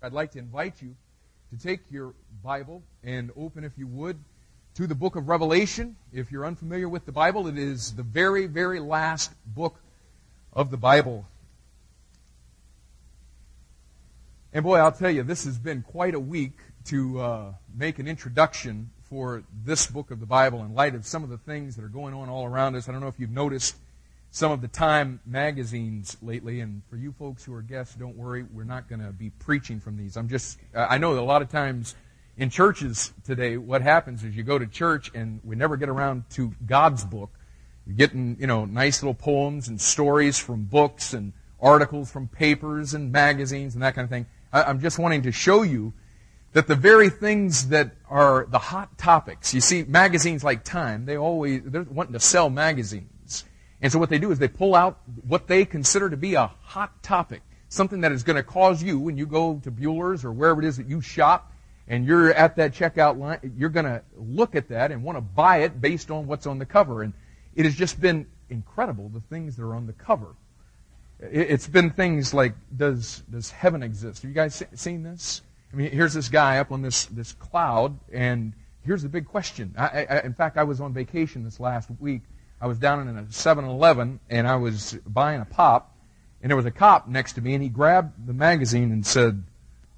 I'd like to invite you to take your Bible and open, if you would, to the book of Revelation. If you're unfamiliar with the Bible, it is the very, very last book of the Bible. And boy, I'll tell you, this has been quite a week to make an introduction for this book of the Bible in light of some of the things that are going on all around us. I don't know if you've noticed some of the Time magazines lately, and for you folks who are guests, don't worry, we're not going to be preaching from these. I know that a lot of times in churches today, what happens is you go to church and we never get around to God's book. You're getting, nice little poems and stories from books and articles from papers and magazines and that kind of thing. I'm just wanting to show you that the very things that are the hot topics, you see, magazines like Time, they're wanting to sell magazines. And so what they do is they pull out what they consider to be a hot topic, something that is going to cause you, when you go to Bueller's or wherever it is that you shop, and you're at that checkout line, you're going to look at that and want to buy it based on what's on the cover. And it has just been incredible, the things that are on the cover. It's been things like, does heaven exist? Have you guys seen this? I mean, here's this guy up on this cloud, and here's the big question. In fact, I was on vacation this last week. I was down in a 7-Eleven, and I was buying a pop, and there was a cop next to me, and he grabbed the magazine and said,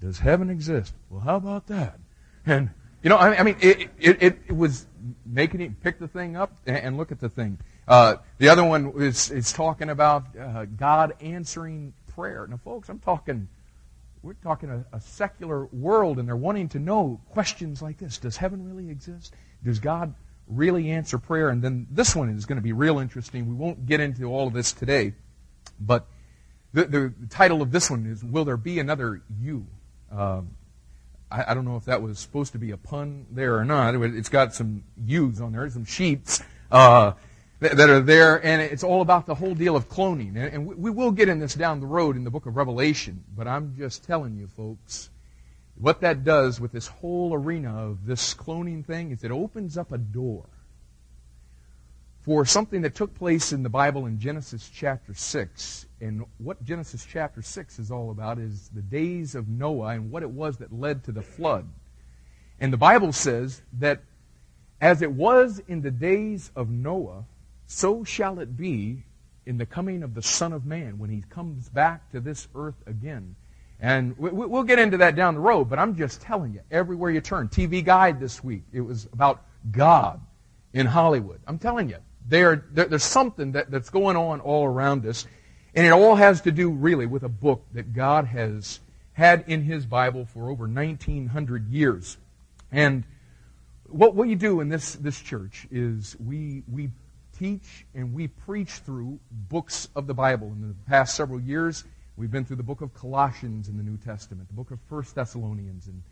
"Does heaven exist? Well, how about that?" And, it was making him pick the thing up and look at the thing. The other one is talking about God answering prayer. Now, folks, we're talking a secular world, and they're wanting to know questions like this. Does heaven really exist? Does God really answer prayer? And then this one is going to be real interesting. We won't get into all of this today, but the title of this one is, Will There Be Another You? I don't know if that was supposed to be a pun there or not. It's got some U's on there, some sheets that are there, and it's all about the whole deal of cloning. And we will get in this down the road in the book of Revelation, but I'm just telling you, folks, what that does with this whole arena of this cloning thing is it opens up a door for something that took place in the Bible in Genesis chapter 6. And what Genesis chapter 6 is all about is the days of Noah and what it was that led to the flood. And the Bible says that as it was in the days of Noah, so shall it be in the coming of the Son of Man when he comes back to this earth again. And we'll get into that down the road, but I'm just telling you, everywhere you turn. TV Guide this week, it was about God in Hollywood. I'm telling you, there's something that's going on all around us, and it all has to do really with a book that God has had in His Bible for over 1,900 years. And what we do in this church is we teach and we preach through books of the Bible. In the past several years, we've been through the book of Colossians in the New Testament, the book of 1 Thessalonians and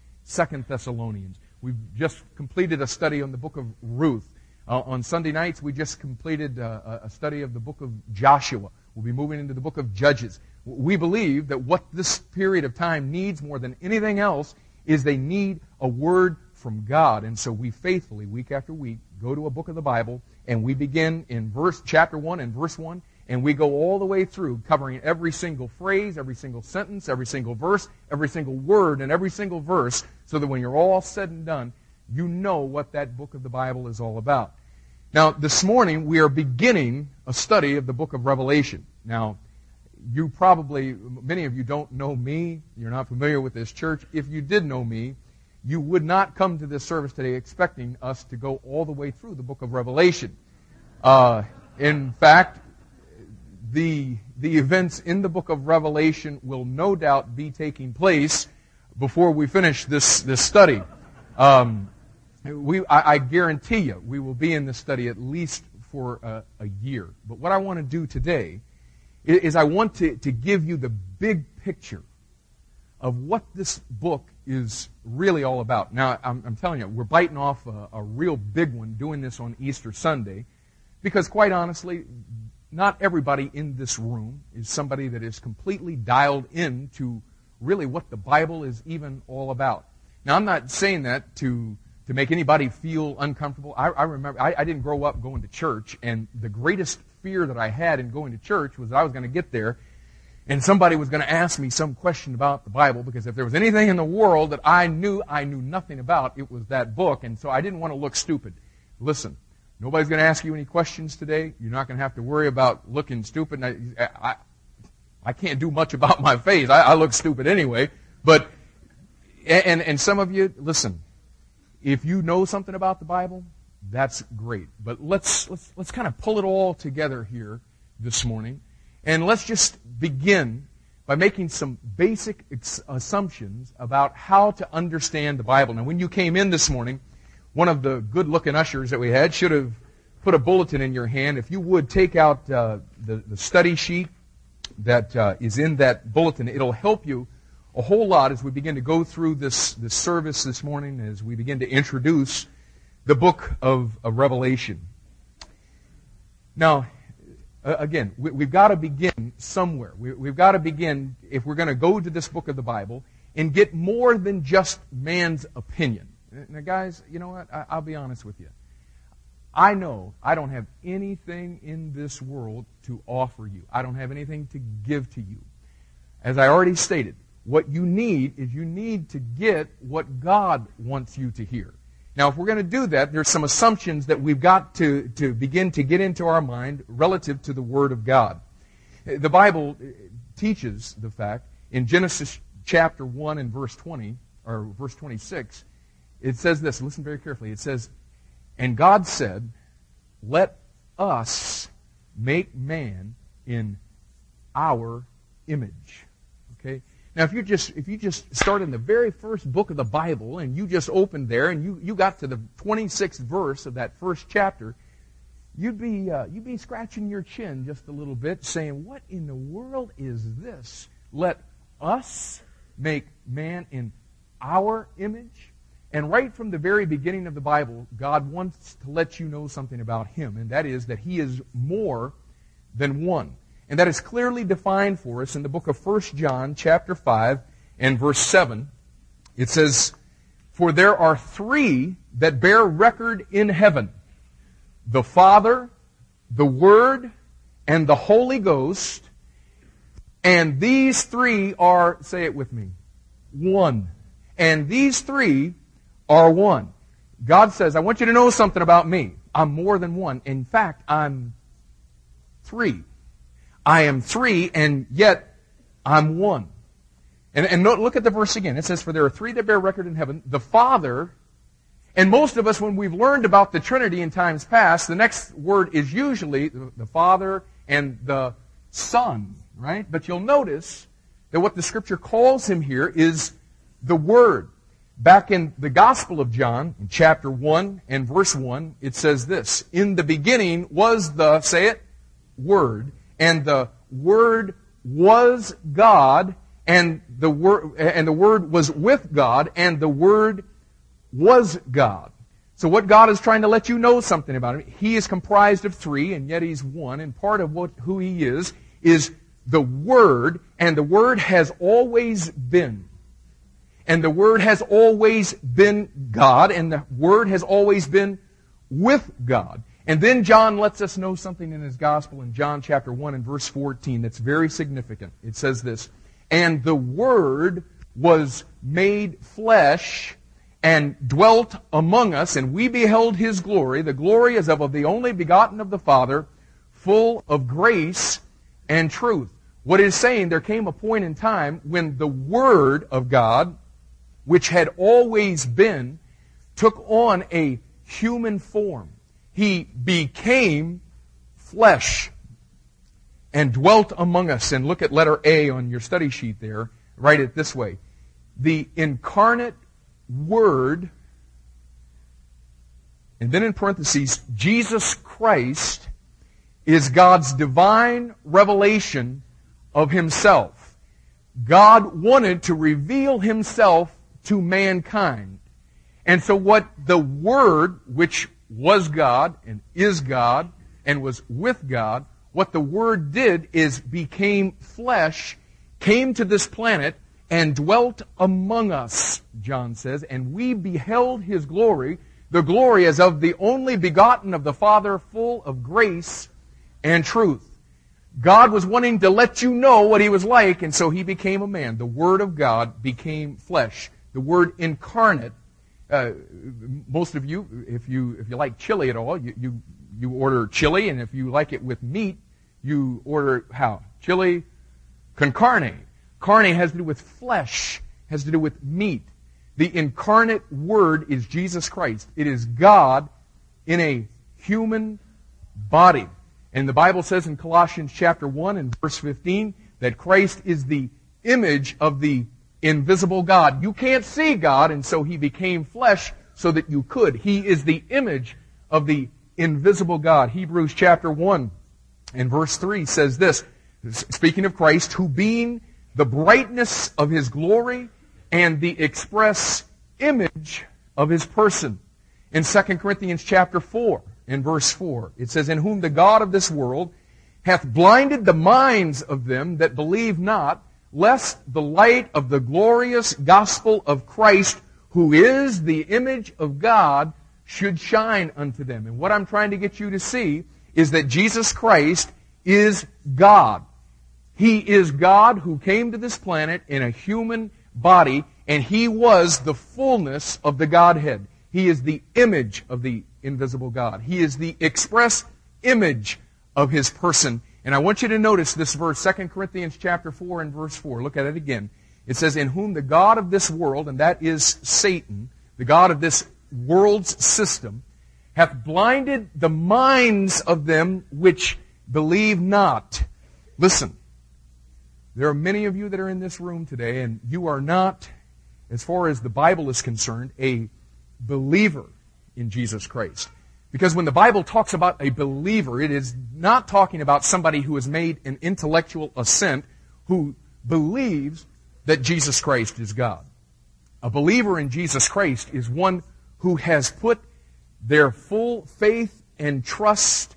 2 Thessalonians. We've just completed a study on the book of Ruth. On Sunday nights, we just completed a study of the book of Joshua. We'll be moving into the book of Judges. We believe that what this period of time needs more than anything else is they need a word from God. And so we faithfully, week after week, go to a book of the Bible, and we begin in chapter 1 and verse 1. And we go all the way through, covering every single phrase, every single sentence, every single verse, every single word, and every single verse, so that when you're all said and done, you know what that book of the Bible is all about. Now, this morning, we are beginning a study of the book of Revelation. Now, many of you don't know me. You're not familiar with this church. If you did know me, you would not come to this service today expecting us to go all the way through the book of Revelation. In fact, the events in the book of Revelation will no doubt be taking place before we finish this study. I guarantee you we will be in this study at least for a year. But what I want to do today is I want to give you the big picture of what this book is really all about. Now, I'm telling you, we're biting off a real big one doing this on Easter Sunday because, quite honestly, not everybody in this room is somebody that is completely dialed in to really what the Bible is even all about. Now, I'm not saying that to make anybody feel uncomfortable. I remember I didn't grow up going to church, and the greatest fear that I had in going to church was that I was going to get there and somebody was going to ask me some question about the Bible, because if there was anything in the world that I knew nothing about, it was that book, and so I didn't want to look stupid. Listen, nobody's going to ask you any questions today. You're not going to have to worry about looking stupid. I can't do much about my face. I look stupid anyway. But, and some of you, listen, if you know something about the Bible, that's great. But let's kind of pull it all together here this morning. And let's just begin by making some basic assumptions about how to understand the Bible. Now, when you came in this morning, one of the good-looking ushers that we had should have put a bulletin in your hand. If you would, take out the study sheet that is in that bulletin. It'll help you a whole lot as we begin to go through this service this morning, as we begin to introduce the book of Revelation. Now, again, we've got to begin somewhere. We've got to begin, if we're going to go to this book of the Bible, and get more than just man's opinion. Now, guys, you know what? I'll be honest with you. I know I don't have anything in this world to offer you. I don't have anything to give to you. As I already stated, what you need is you need to get what God wants you to hear. Now, if we're going to do that, there's some assumptions that we've got to begin to get into our mind relative to the Word of God. The Bible teaches the fact, in Genesis chapter 1 and verse 20, or verse 26, it says this, listen very carefully, it says, "And God said, let us make man in our image." Okay? Now, if you just start in the very first book of the Bible, and you just opened there, and you got to the 26th verse of that first chapter, you'd be scratching your chin just a little bit, saying, "What in the world is this? Let us make man in our image?" And right from the very beginning of the Bible, God wants to let you know something about Him, and that is that He is more than one. And that is clearly defined for us in the book of 1 John chapter 5 and verse 7. It says, "For there are three that bear record in heaven, the Father, the Word, and the Holy Ghost, and these three are," say it with me, "one. And these three are one." God says, "I want you to know something about me. I'm more than one. In fact, I'm three. I am three, and yet I'm one." And look at the verse again. It says, "For there are three that bear record in heaven, the Father," and most of us, when we've learned about the Trinity in times past, the next word is usually the Father and the Son, right? But you'll notice that what the Scripture calls Him here is the Word. Back in the Gospel of John, in chapter 1 and verse 1, it says this, "In the beginning was the," say it, "Word, and the Word was God, and the Word was with God, and the Word was God." So what God is trying to let you know something about Him. He is comprised of three, and yet He's one, and part of who He is the Word, and the Word has always been. And the Word has always been God, and the Word has always been with God. And then John lets us know something in his Gospel in John chapter 1 and verse 14 that's very significant. It says this, "And the Word was made flesh and dwelt among us, and we beheld His glory. The glory is of the only begotten of the Father, full of grace and truth." What it is saying, there came a point in time when the Word of God, which had always been, took on a human form. He became flesh and dwelt among us. And look at letter A on your study sheet there. Write it this way. The incarnate Word, and then in parentheses, Jesus Christ, is God's divine revelation of Himself. God wanted to reveal Himself to mankind. And so what the Word, which was God and is God and was with God, what the Word did is became flesh, came to this planet, and dwelt among us, John says, and we beheld His glory, the glory as of the only begotten of the Father, full of grace and truth. God was wanting to let you know what he was like, and so he became a man. The Word of God became flesh. The Word incarnate. Most of you, if you like chili at all, you order chili, and if you like it with meat, you order how? Chili con carne. Carne has to do with flesh, has to do with meat. The incarnate Word is Jesus Christ. It is God in a human body. And the Bible says in Colossians chapter 1 and verse 15 that Christ is the image of the invisible God. You can't see God, and so he became flesh so that you could. He is the image of the invisible God. Hebrews chapter 1 and verse 3 says this, speaking of Christ, who being the brightness of his glory and the express image of his person. In 2 Corinthians chapter 4 and verse 4, it says, in whom the God of this world hath blinded the minds of them that believe not, lest the light of the glorious gospel of Christ, who is the image of God, should shine unto them. And what I'm trying to get you to see is that Jesus Christ is God. He is God who came to this planet in a human body, and he was the fullness of the Godhead. He is the image of the invisible God. He is the express image of his person. And I want you to notice this verse, 2 Corinthians chapter 4 and verse 4. Look at it again. It says, in whom the God of this world, and that is Satan, the God of this world's system, hath blinded the minds of them which believe not. Listen, there are many of you that are in this room today, and you are not, as far as the Bible is concerned, a believer in Jesus Christ. Because when the Bible talks about a believer, it is not talking about somebody who has made an intellectual assent, who believes that Jesus Christ is God. A believer in Jesus Christ is one who has put their full faith and trust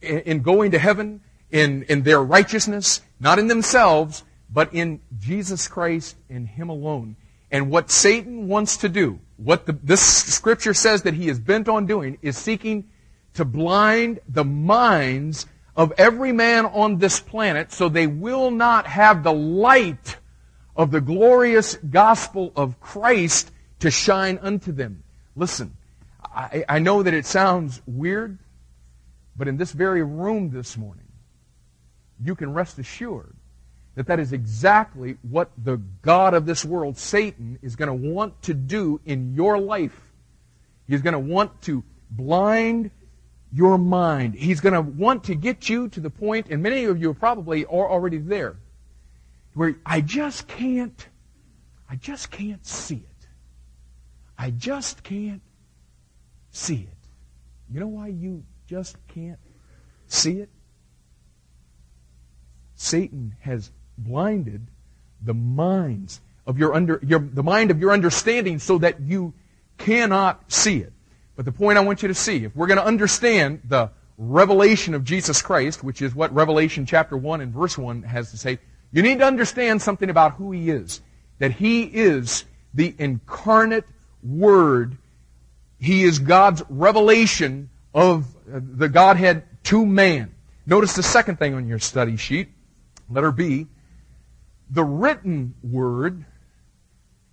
in going to heaven, in their righteousness, not in themselves, but in Jesus Christ and him alone. And what Satan wants to do, what this scripture says that he is bent on doing, is seeking to blind the minds of every man on this planet so they will not have the light of the glorious gospel of Christ to shine unto them. Listen, I know that it sounds weird, but in this very room this morning, you can rest assured that is exactly what the God of this world, Satan, is going to want to do in your life. He's going to want to blind your mind. He's going to want to get you to the point, and many of you are probably already there, where I just can't see it. I just can't see it. You know why you just can't see it? Satan has blinded the minds of the mind of your understanding so that you cannot see it. But the point I want you to see, if we're going to understand the revelation of Jesus Christ, which is what Revelation chapter 1 and verse 1 has to say, you need to understand something about who he is, that he is the incarnate Word. He is God's revelation of the Godhead to man. Notice the second thing on your study sheet, letter B. The written word,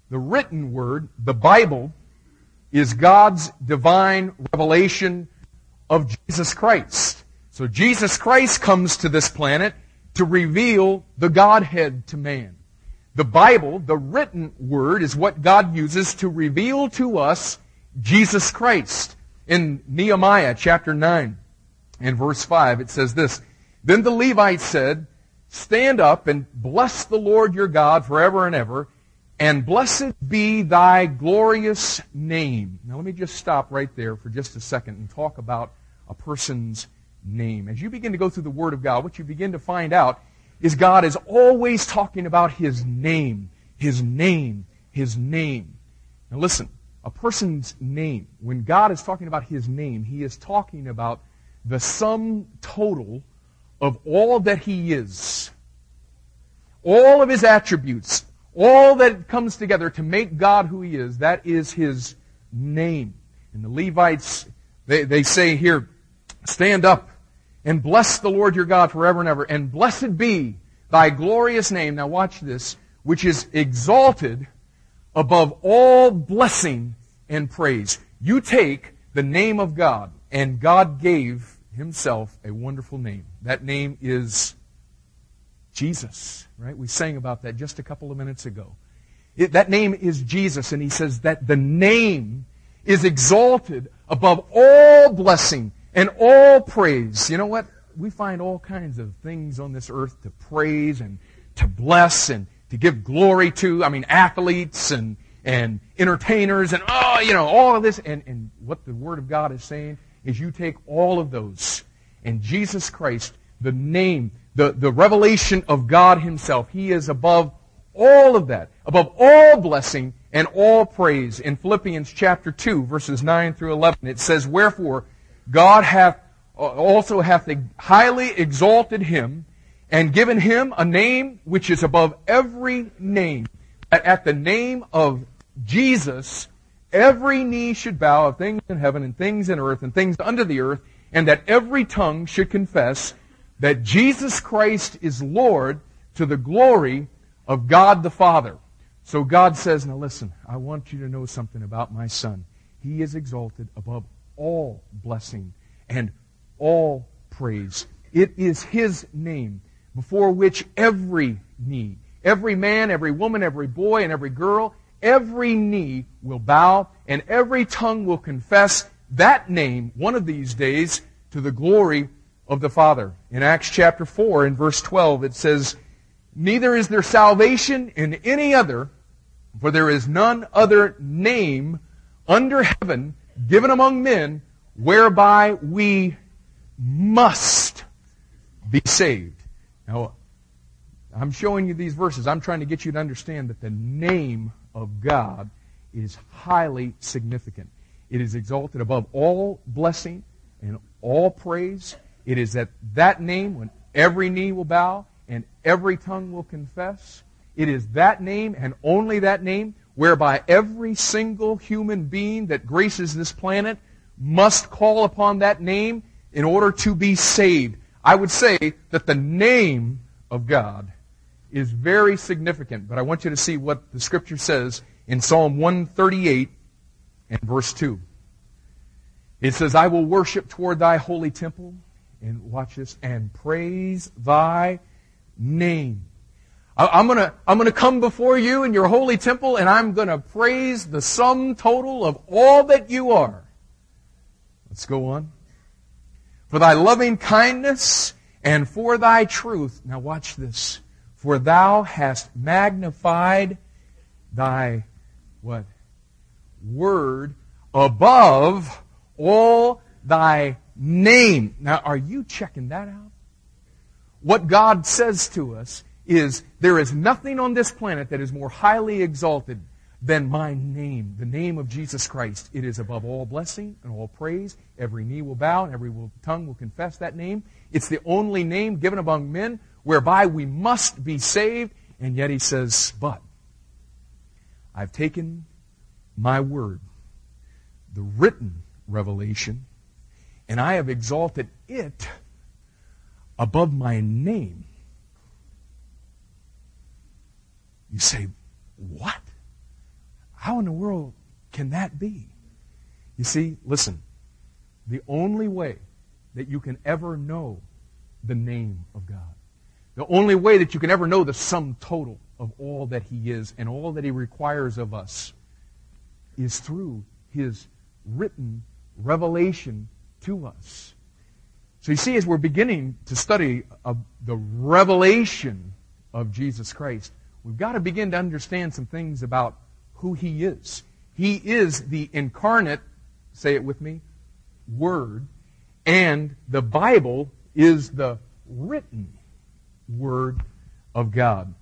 the Bible, is God's divine revelation of Jesus Christ. So Jesus Christ comes to this planet to reveal the Godhead to man. The Bible, the written word, is what God uses to reveal to us Jesus Christ. In Nehemiah chapter 9 and verse 5, it says this, then the Levites said, stand up and bless the Lord your God forever and ever, and blessed be thy glorious name. Now let me just stop right there for just a second and talk about a person's name. As you begin to go through the Word of God, what you begin to find out is God is always talking about his name, his name, his name. Now listen, a person's name, when God is talking about his name, he is talking about the sum total of all that he is, all of his attributes, all that comes together to make God who he is, that is his name. And the Levites, they say here, stand up And bless the Lord your God forever and ever. And blessed be thy glorious name. Now watch this. Which is exalted above all blessing and praise. You take the name of God. And God gave himself a wonderful name. That name is Jesus. Right? We sang about that just a couple of minutes ago. That name is Jesus. And he says that the name is exalted above all blessing and all praise. You know what? We find all kinds of things on this earth to praise and to bless and to give glory to. I mean, athletes and entertainers and, all of this. And what the Word of God is saying is you take all of those. And Jesus Christ, the name, the revelation of God himself, he is above all of that, above all blessing and all praise. In Philippians chapter 2, verses 9 through 11, it says, wherefore, God hath highly exalted him and given him a name which is above every name. That at the name of Jesus, every knee should bow of things in heaven and things in earth and things under the earth, and that every tongue should confess that Jesus Christ is Lord to the glory of God the Father. So God says, now listen, I want you to know something about my Son. He is exalted above all blessing and all praise. It is his name before which every knee, every man, every woman, every boy, and every girl, every knee will bow and every tongue will confess that name one of these days to the glory of the Father. In Acts chapter 4 in verse 12 it says, neither is there salvation in any other, for there is none other name under heaven given among men, whereby we must be saved. Now, I'm showing you these verses. I'm trying to get you to understand that the name of God is highly significant. It is exalted above all blessing and all praise. It is at that name when every knee will bow and every tongue will confess. It is that name and only that name whereby every single human being that graces this planet must call upon that name in order to be saved. I would say that the name of God is very significant, but I want you to see what the Scripture says in Psalm 138 and verse 2. It says, I will worship toward thy holy temple, and watch this, and praise thy name. I'm going to come before you in your holy temple, and I'm going to praise the sum total of all that you are. Let's go on. For thy loving kindness and for thy truth. Now watch this. For thou hast magnified thy what? Word above all thy name. Now are you checking that out? What God says to us is there is nothing on this planet that is more highly exalted than my name, the name of Jesus Christ. It is above all blessing and all praise. Every knee will bow and every tongue will confess that name. It's the only name given among men whereby we must be saved. And yet he says, but I've taken my word, the written revelation, and I have exalted it above my name. You say, what? How in the world can that be? You see, listen, the only way that you can ever know the name of God, the only way that you can ever know the sum total of all that he is and all that he requires of us is through his written revelation to us. So you see, as we're beginning to study the revelation of Jesus Christ, we've got to begin to understand some things about who he is. He is the incarnate, say it with me, Word, and the Bible is the written Word of God.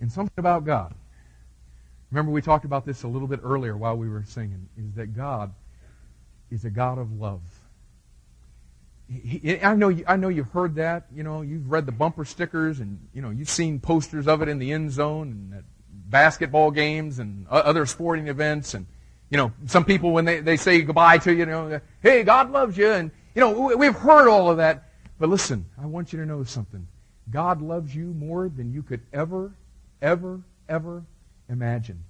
And something about God. Remember we talked about this a little bit earlier while we were singing, is that God is a God of love. I know you've heard that, you've read the bumper stickers and, you've seen posters of it in the end zone and that basketball games and other sporting events, and some people when they say goodbye to you, hey, God loves you, and we've heard all of that. But listen, I want you to know something. God loves you more than you could ever, ever, ever imagine.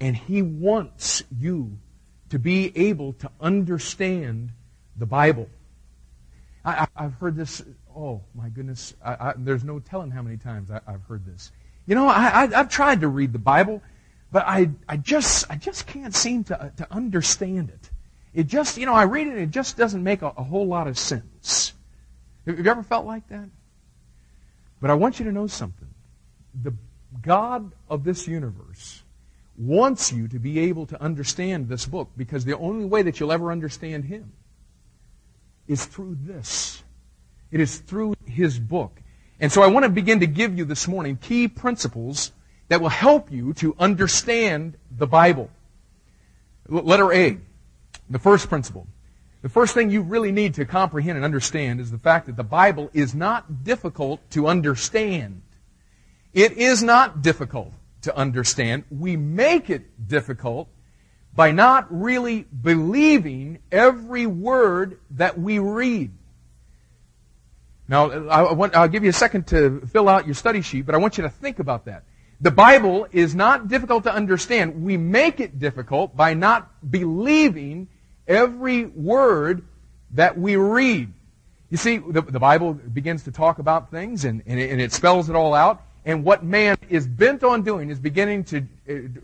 And He wants you to be able to understand the Bible. I've heard this, oh my goodness, there's no telling how many times I've heard this. You know, I've tried to read the Bible, but I just can't seem to understand it. It just, you know, I read it and it just doesn't make a whole lot of sense. Have you ever felt like that? But I want you to know something. The God of this universe wants you to be able to understand this book, because the only way that you'll ever understand Him is through this. It is through His book. And so I want to begin to give you this morning key principles that will help you to understand the Bible. Letter A, the first principle. The first thing you really need to comprehend and understand is the fact that the Bible is not difficult to understand. It is not difficult to understand. We make it difficult by not really believing every word that we read. Now, I'll give you a second to fill out your study sheet, but I want you to think about that. The Bible is not difficult to understand. We make it difficult by not believing every word that we read. You see, the Bible begins to talk about things, and it spells it all out. And what man is bent on doing is beginning to,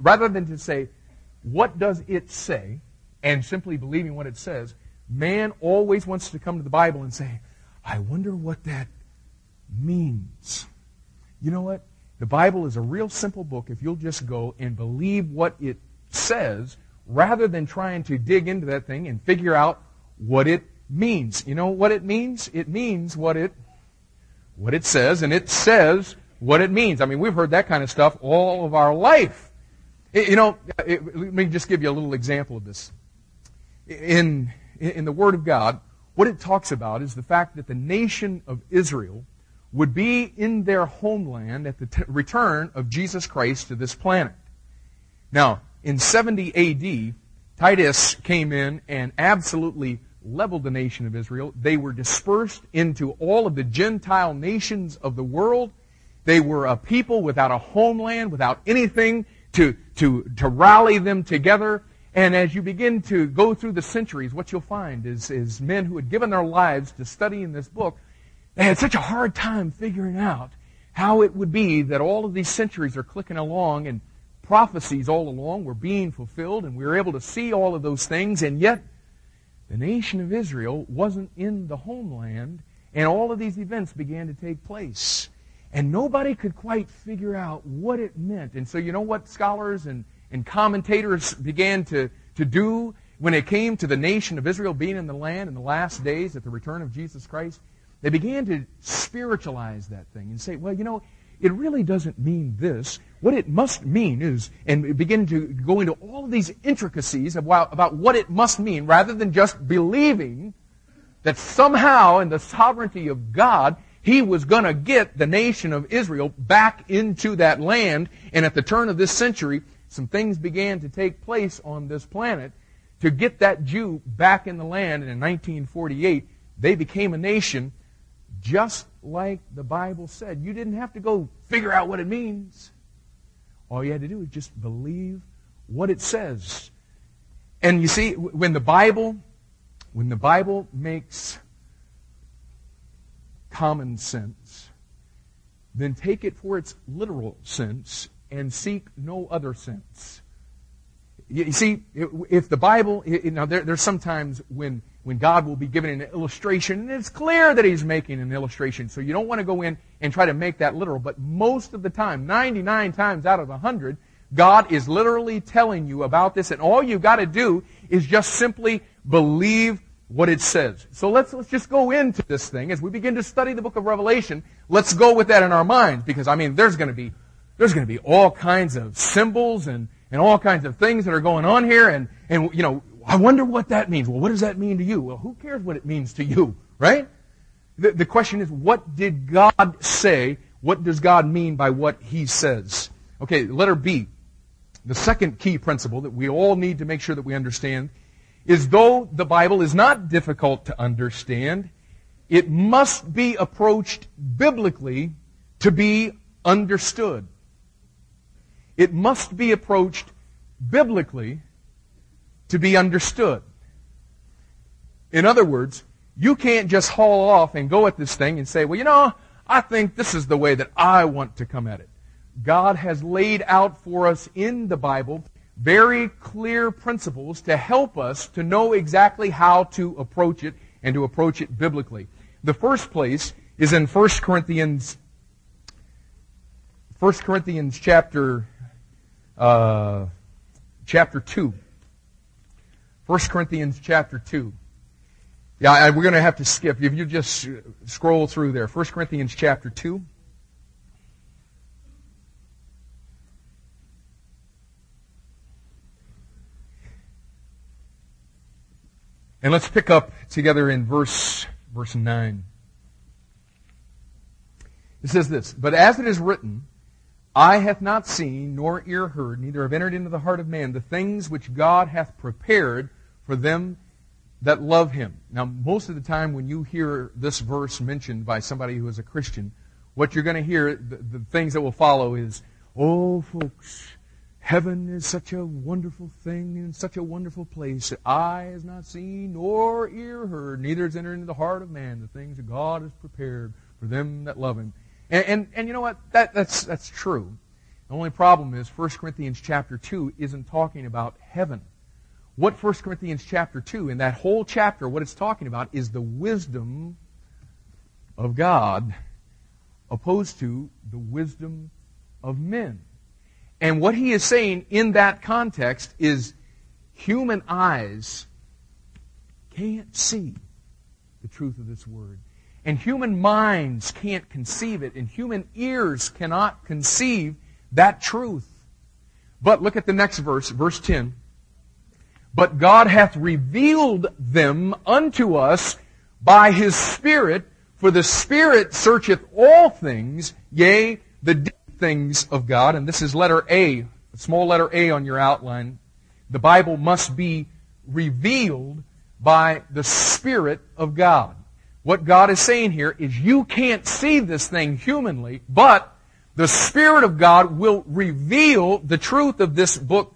rather than to say, what does it say, and simply believing what it says, man always wants to come to the Bible and say, I wonder what that means. You know what? The Bible is a real simple book if you'll just go and believe what it says, rather than trying to dig into that thing and figure out what it means. You know what it means? It means what it says, and it says what it means. I mean, we've heard that kind of stuff all of our life. Let me just give you a little example of this. In the Word of God, what it talks about is the fact that the nation of Israel would be in their homeland at the return of Jesus Christ to this planet. Now, in 70 A.D., Titus came in and absolutely leveled the nation of Israel. They were dispersed into all of the Gentile nations of the world. They were a people without a homeland, without anything to rally them together. And as you begin to go through the centuries, what you'll find is men who had given their lives to studying this book, they had such a hard time figuring out how it would be that all of these centuries are clicking along, and prophecies all along were being fulfilled, and we were able to see all of those things, and yet the nation of Israel wasn't in the homeland, and all of these events began to take place. And nobody could quite figure out what it meant. And so you know what scholars and commentators began to do when it came to the nation of Israel being in the land in the last days at the return of Jesus Christ? They began to spiritualize that thing and say, well, you know, it really doesn't mean this. What it must mean is, and begin to go into all of these intricacies about what it must mean, rather than just believing that somehow in the sovereignty of God, He was going to get the nation of Israel back into that land. And at the turn of this century, some things began to take place on this planet to get that Jew back in the land. And in 1948, they became a nation just like the Bible said. You didn't have to go figure out what it means. All you had to do was just believe what it says. And you see, when the Bible makes common sense, then take it for its literal sense and seek no other sense. You see, if the Bible, now there's sometimes when God will be giving an illustration, and it's clear that He's making an illustration, so you don't want to go in and try to make that literal, but most of the time, 99 times out of 100, God is literally telling you about this, and all you've got to do is just simply believe what it says. So let's just go into this thing as we begin to study the book of Revelation. Let's go with that in our minds, because I mean there's going to be all kinds of symbols and all kinds of things that are going on here, and you know, I wonder what that means. Well, what does that mean to you? Well, who cares what it means to you, right? The question is, what did God say? What does God mean by what He says? Okay, letter B. The second key principle that we all need to make sure that we understand is, though the Bible is not difficult to understand, It must be approached biblically to be understood. It must be approached biblically to be understood. In other words, you can't just haul off and go at this thing and say, well, you know, I think this is the way that I want to come at it. God has laid out for us in the Bible very clear principles to help us to know exactly how to approach it and to approach it biblically. The first place is in 1 Corinthians chapter 2. 1 Corinthians chapter 2. Yeah, we're going to have to skip. If you just scroll through there. 1 Corinthians chapter 2. And let's pick up together in verse 9. It says this, "But as it is written, eye hath not seen, nor ear heard, neither have entered into the heart of man, the things which God hath prepared for them that love him." Now, most of the time when you hear this verse mentioned by somebody who is a Christian, what you're going to hear, the things that will follow is, "Oh, folks, heaven is such a wonderful thing and such a wonderful place that eye has not seen nor ear heard, neither has entered into the heart of man, the things that God has prepared for them that love him." And you know what? That's true. The only problem is 1 Corinthians chapter 2 isn't talking about heaven. What 1 Corinthians chapter 2, in that whole chapter, what it's talking about is the wisdom of God opposed to the wisdom of men. And what he is saying in that context is human eyes can't see the truth of this word. And human minds can't conceive it. And human ears cannot conceive that truth. But look at the next verse, verse 10. "But God hath revealed them unto us by his Spirit, for the Spirit searcheth all things, yea, the deep things of God." And this is letter A, small letter A on your outline. The Bible must be revealed by the Spirit of God. What God is saying here is you can't see this thing humanly, but the Spirit of God will reveal the truth of this book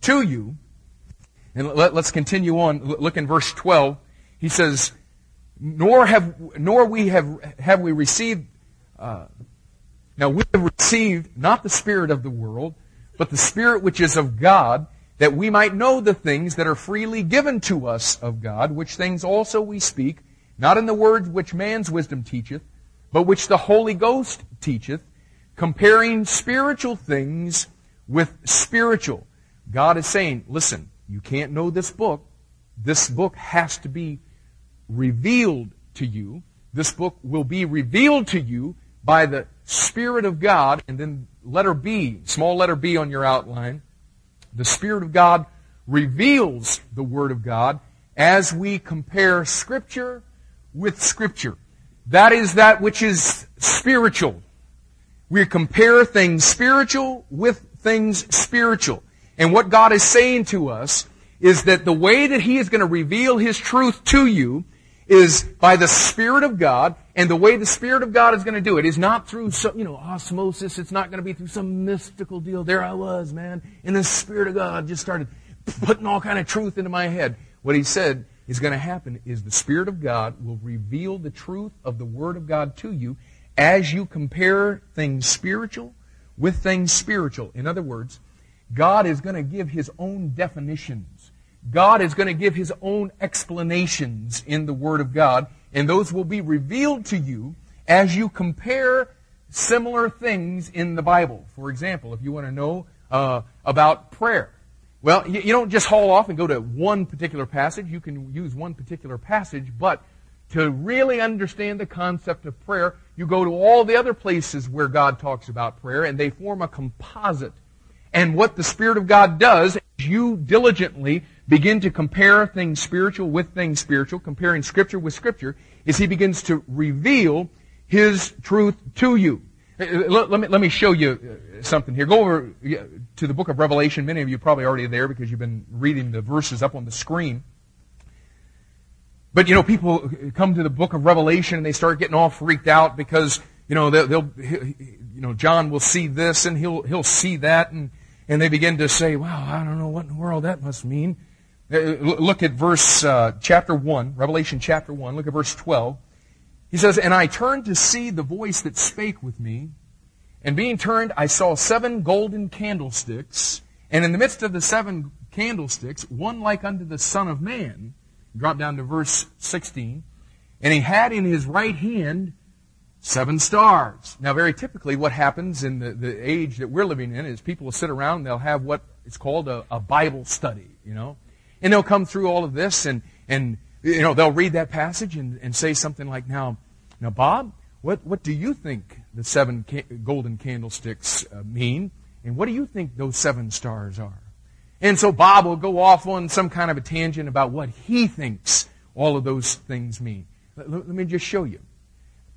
to you. And let's continue on. Look in verse 12. He says, we have received not the spirit of the world, but the Spirit which is of God, that we might know the things that are freely given to us of God, which things also we speak, not in the words which man's wisdom teacheth, but which the Holy Ghost teacheth, comparing spiritual things with spiritual. God is saying, listen, you can't know this book. This book has to be revealed to you. This book will be revealed to you by the Spirit of God. And then letter B, small letter B on your outline. The Spirit of God reveals the Word of God as we compare Scripture with Scripture. That is that which is spiritual. We compare things spiritual with things spiritual. And what God is saying to us is that the way that He is going to reveal His truth to you is by the Spirit of God, and the way the Spirit of God is going to do it is not through some, osmosis. It's not going to be through some mystical deal. There I was, man, and the Spirit of God just started putting all kind of truth into my head. What He said is going to happen is the Spirit of God will reveal the truth of the Word of God to you as you compare things spiritual with things spiritual. In other words, God is going to give His own definitions. God is going to give His own explanations in the Word of God, and those will be revealed to you as you compare similar things in the Bible. For example, if you want to know about prayer, well, you don't just haul off and go to one particular passage. You can use one particular passage, but to really understand the concept of prayer, you go to all the other places where God talks about prayer, and they form a composite. And what the Spirit of God does is you diligently begin to compare things spiritual with things spiritual, comparing Scripture with Scripture, is He begins to reveal His truth to you. Let me show you something here. Go over to the book of Revelation. Many of you probably already are there because you've been reading the verses up on the screen. But, you know, people come to the book of Revelation and they start getting all freaked out because, you know, John will see this and he'll see that. And they begin to say, wow, I don't know what in the world that must mean. Look at chapter 1, Revelation chapter 1. Look at verse 12. He says, "And I turned to see the voice that spake with me. And being turned, I saw 7 golden candlesticks. And in the midst of the 7 candlesticks, one like unto the Son of Man." Drop down to verse 16. "And he had in his right hand 7 stars." Now, very typically what happens in the age that we're living in is people will sit around and they'll have what is called a Bible study, you know. And they'll come through all of this and you know, they'll read that passage and say something like, Now, Bob, what do you think the 7 golden candlesticks mean? And what do you think those 7 stars are?" And so Bob will go off on some kind of a tangent about what he thinks all of those things mean. Let me just show you.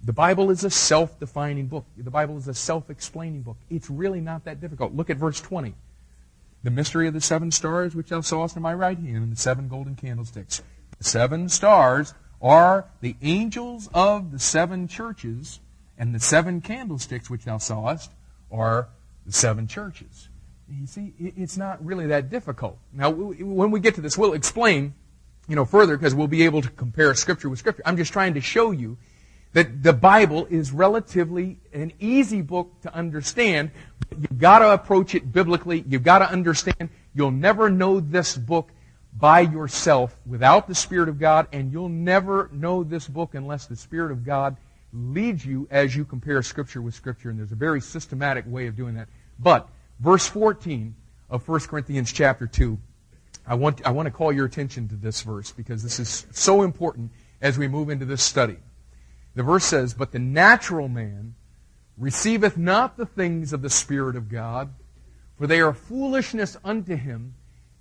The Bible is a self-defining book. The Bible is a self-explaining book. It's really not that difficult. Look at verse 20. "The mystery of the 7 stars which thou sawest in my right hand, and the 7 golden candlesticks." The 7 stars are the angels of the 7 churches, and the 7 candlesticks which thou sawest are the 7 churches. You see, it's not really that difficult. Now, when we get to this, we'll explain, you know, further, because we'll be able to compare Scripture with Scripture. I'm just trying to show you that the Bible is relatively an easy book to understand. But you've got to approach it biblically. You've got to understand you'll never know this book by yourself without the Spirit of God, and you'll never know this book unless the Spirit of God leads you as you compare Scripture with Scripture, and there's a very systematic way of doing that. But verse 14 of 1 Corinthians chapter 2, I want to call your attention to this verse because this is so important as we move into this study. The verse says, "But the natural man receiveth not the things of the Spirit of God, for they are foolishness unto him,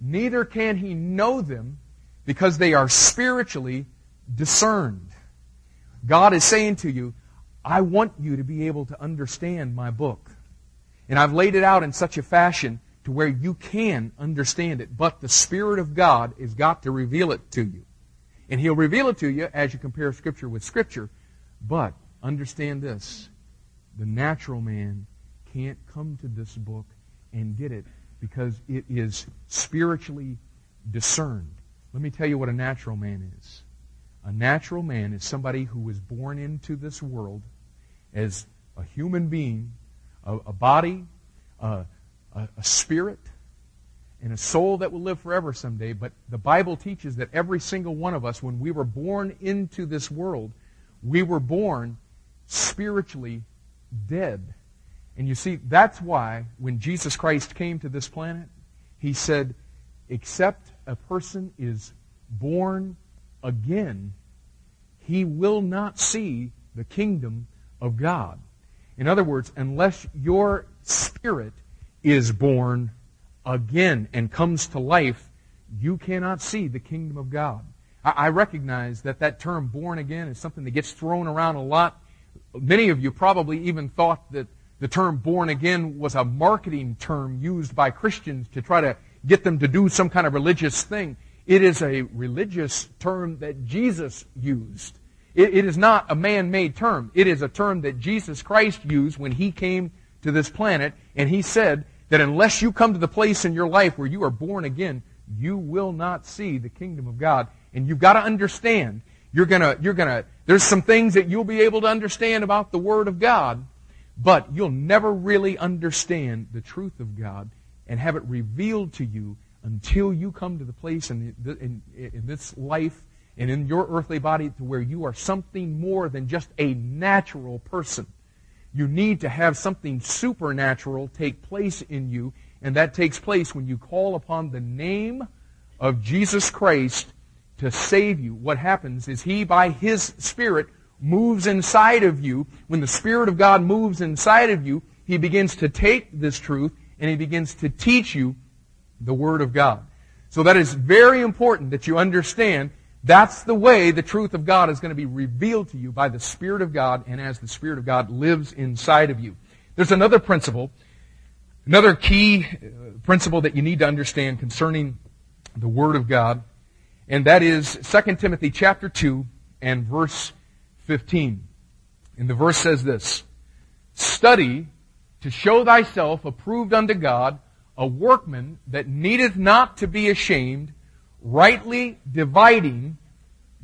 neither can he know them, because they are spiritually discerned." God is saying to you, I want you to be able to understand my book. And I've laid it out in such a fashion to where you can understand it, but the Spirit of God has got to reveal it to you. And He'll reveal it to you as you compare Scripture with Scripture. But understand this, the natural man can't come to this book and get it because it is spiritually discerned. Let me tell you what a natural man is. A natural man is somebody who was born into this world as a human being, a body, a spirit, and a soul that will live forever someday. But the Bible teaches that every single one of us, when we were born into this world, we were born spiritually dead. And you see, that's why when Jesus Christ came to this planet, He said, except a person is born again, he will not see the kingdom of God. In other words, unless your spirit is born again and comes to life, you cannot see the kingdom of God. I recognize that term born again is something that gets thrown around a lot. Many of you probably even thought that the term born again was a marketing term used by Christians to try to get them to do some kind of religious thing. It is a religious term that Jesus used. It is not a man-made term. It is a term that Jesus Christ used when He came to this planet, and He said that unless you come to the place in your life where you are born again, you will not see the kingdom of God. And you've got to understand, there's some things that you'll be able to understand about the Word of God, but you'll never really understand the truth of God and have it revealed to you until you come to the place in this life and in your earthly body to where you are something more than just a natural person. You need to have something supernatural take place in you, and that takes place when you call upon the name of Jesus Christ to save you. What happens is He, by His Spirit, moves inside of you. When the Spirit of God moves inside of you, He begins to take this truth and He begins to teach you the Word of God. So that is very important that you understand that's the way the truth of God is going to be revealed to you by the Spirit of God and as the Spirit of God lives inside of you. There's another principle, another key principle that you need to understand concerning the Word of God. and that is 2 Timothy chapter 2 and verse 15. And the verse says this: "Study to show thyself approved unto God, a workman that needeth not to be ashamed, rightly dividing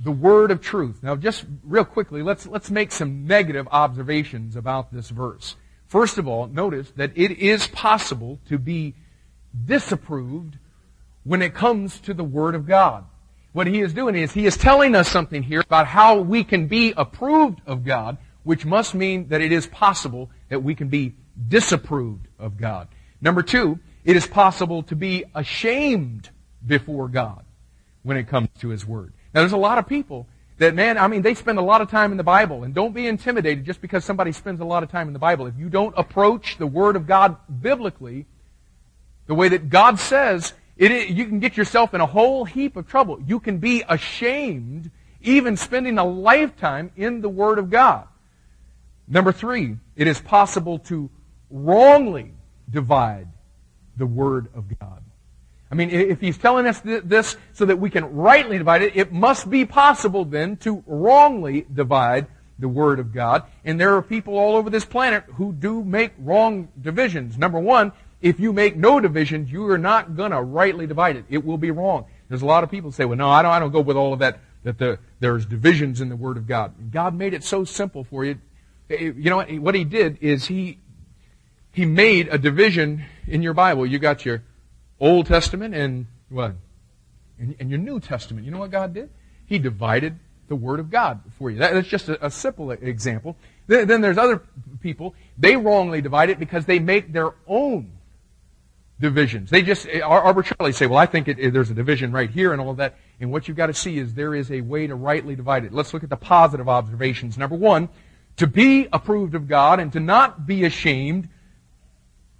the word of truth." Now, just real quickly, let's make some negative observations about this verse. First of all, notice that it is possible to be disapproved when it comes to the Word of God. What he is doing is he is telling us something here about how we can be approved of God, which must mean that it is possible that we can be disapproved of God. Number two, it is possible to be ashamed before God when it comes to His Word. Now, there's a lot of people that, they spend a lot of time in the Bible. And don't be intimidated just because somebody spends a lot of time in the Bible. If you don't approach the Word of God biblically, the way that God says, you can get yourself in a whole heap of trouble. You can be ashamed even spending a lifetime in the Word of God. Number three, it is possible to wrongly divide the Word of God. If he's telling us this so that we can rightly divide it, it must be possible then to wrongly divide the Word of God. And there are people all over this planet who do make wrong divisions. Number one, if you make no divisions, you are not going to rightly divide it. It will be wrong. There's a lot of people who say, well, no, I don't go with all of that there's divisions in the Word of God. God made it so simple for you. You know, what he did is he made a division in your Bible. You got your Old Testament and what? And your New Testament. You know what God did? He divided the Word of God for you. That's just a simple example. Then there's other people. They wrongly divide it because they make their own divisions. They just arbitrarily say, well, I think there's a division right here and all of that. And what you've got to see is there is a way to rightly divide it. Let's look at the positive observations. Number one, to be approved of God and to not be ashamed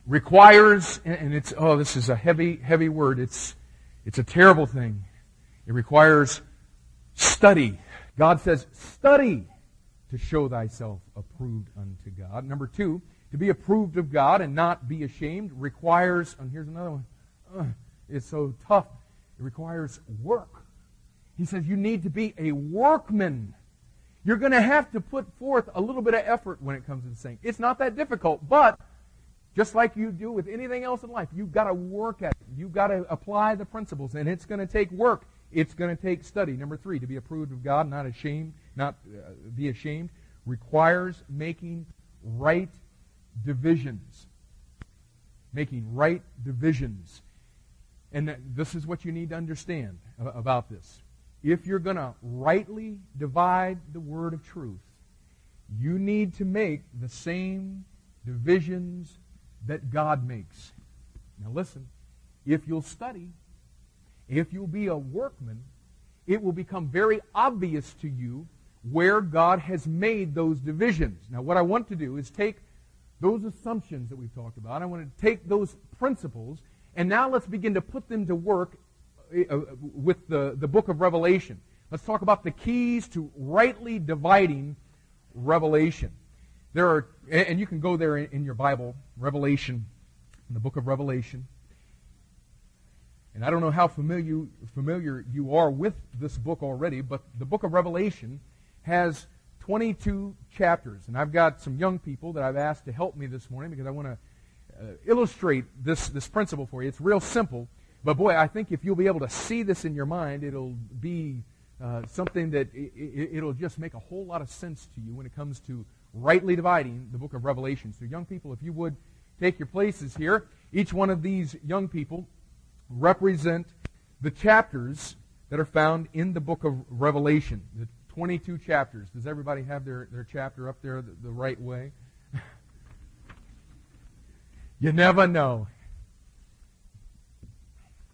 requires, and it's, this is a heavy, heavy word. It's a terrible thing. It requires study. God says, study to show thyself approved unto God. Number two, to be approved of God and not be ashamed requires, and here's another one. It's so tough. It requires work. He says you need to be a workman. You're going to have to put forth a little bit of effort when it comes to this thing. It's not that difficult, but just like you do with anything else in life, you've got to work at it. You've got to apply the principles, and it's going to take work. It's going to take study. Number three, to be approved of God, be ashamed, requires making right divisions. Making right divisions. And this is what you need to understand about this. If you're going to rightly divide the word of truth, you need to make the same divisions that God makes. Now listen, if you'll study, if you'll be a workman, it will become very obvious to you where God has made those divisions. Now what I want to do is take those assumptions that we've talked about, I want to take those principles, and now let's begin to put them to work with the book of Revelation. Let's talk about the keys to rightly dividing Revelation. There are, and you can go there in your Bible, Revelation, in the book of Revelation. And I don't know how familiar you are with this book already, but the book of Revelation has 22 chapters. And I've got some young people that I've asked to help me this morning because I want to illustrate this principle for you. It's real simple, but boy, I think if you'll be able to see this in your mind, it'll be something that it'll just make a whole lot of sense to you when it comes to rightly dividing the book of Revelation. So young people, if you would take your places here. Each one of these young people represent the chapters that are found in the book of Revelation, the 22 chapters. Does everybody have their chapter up there the right way? You never know.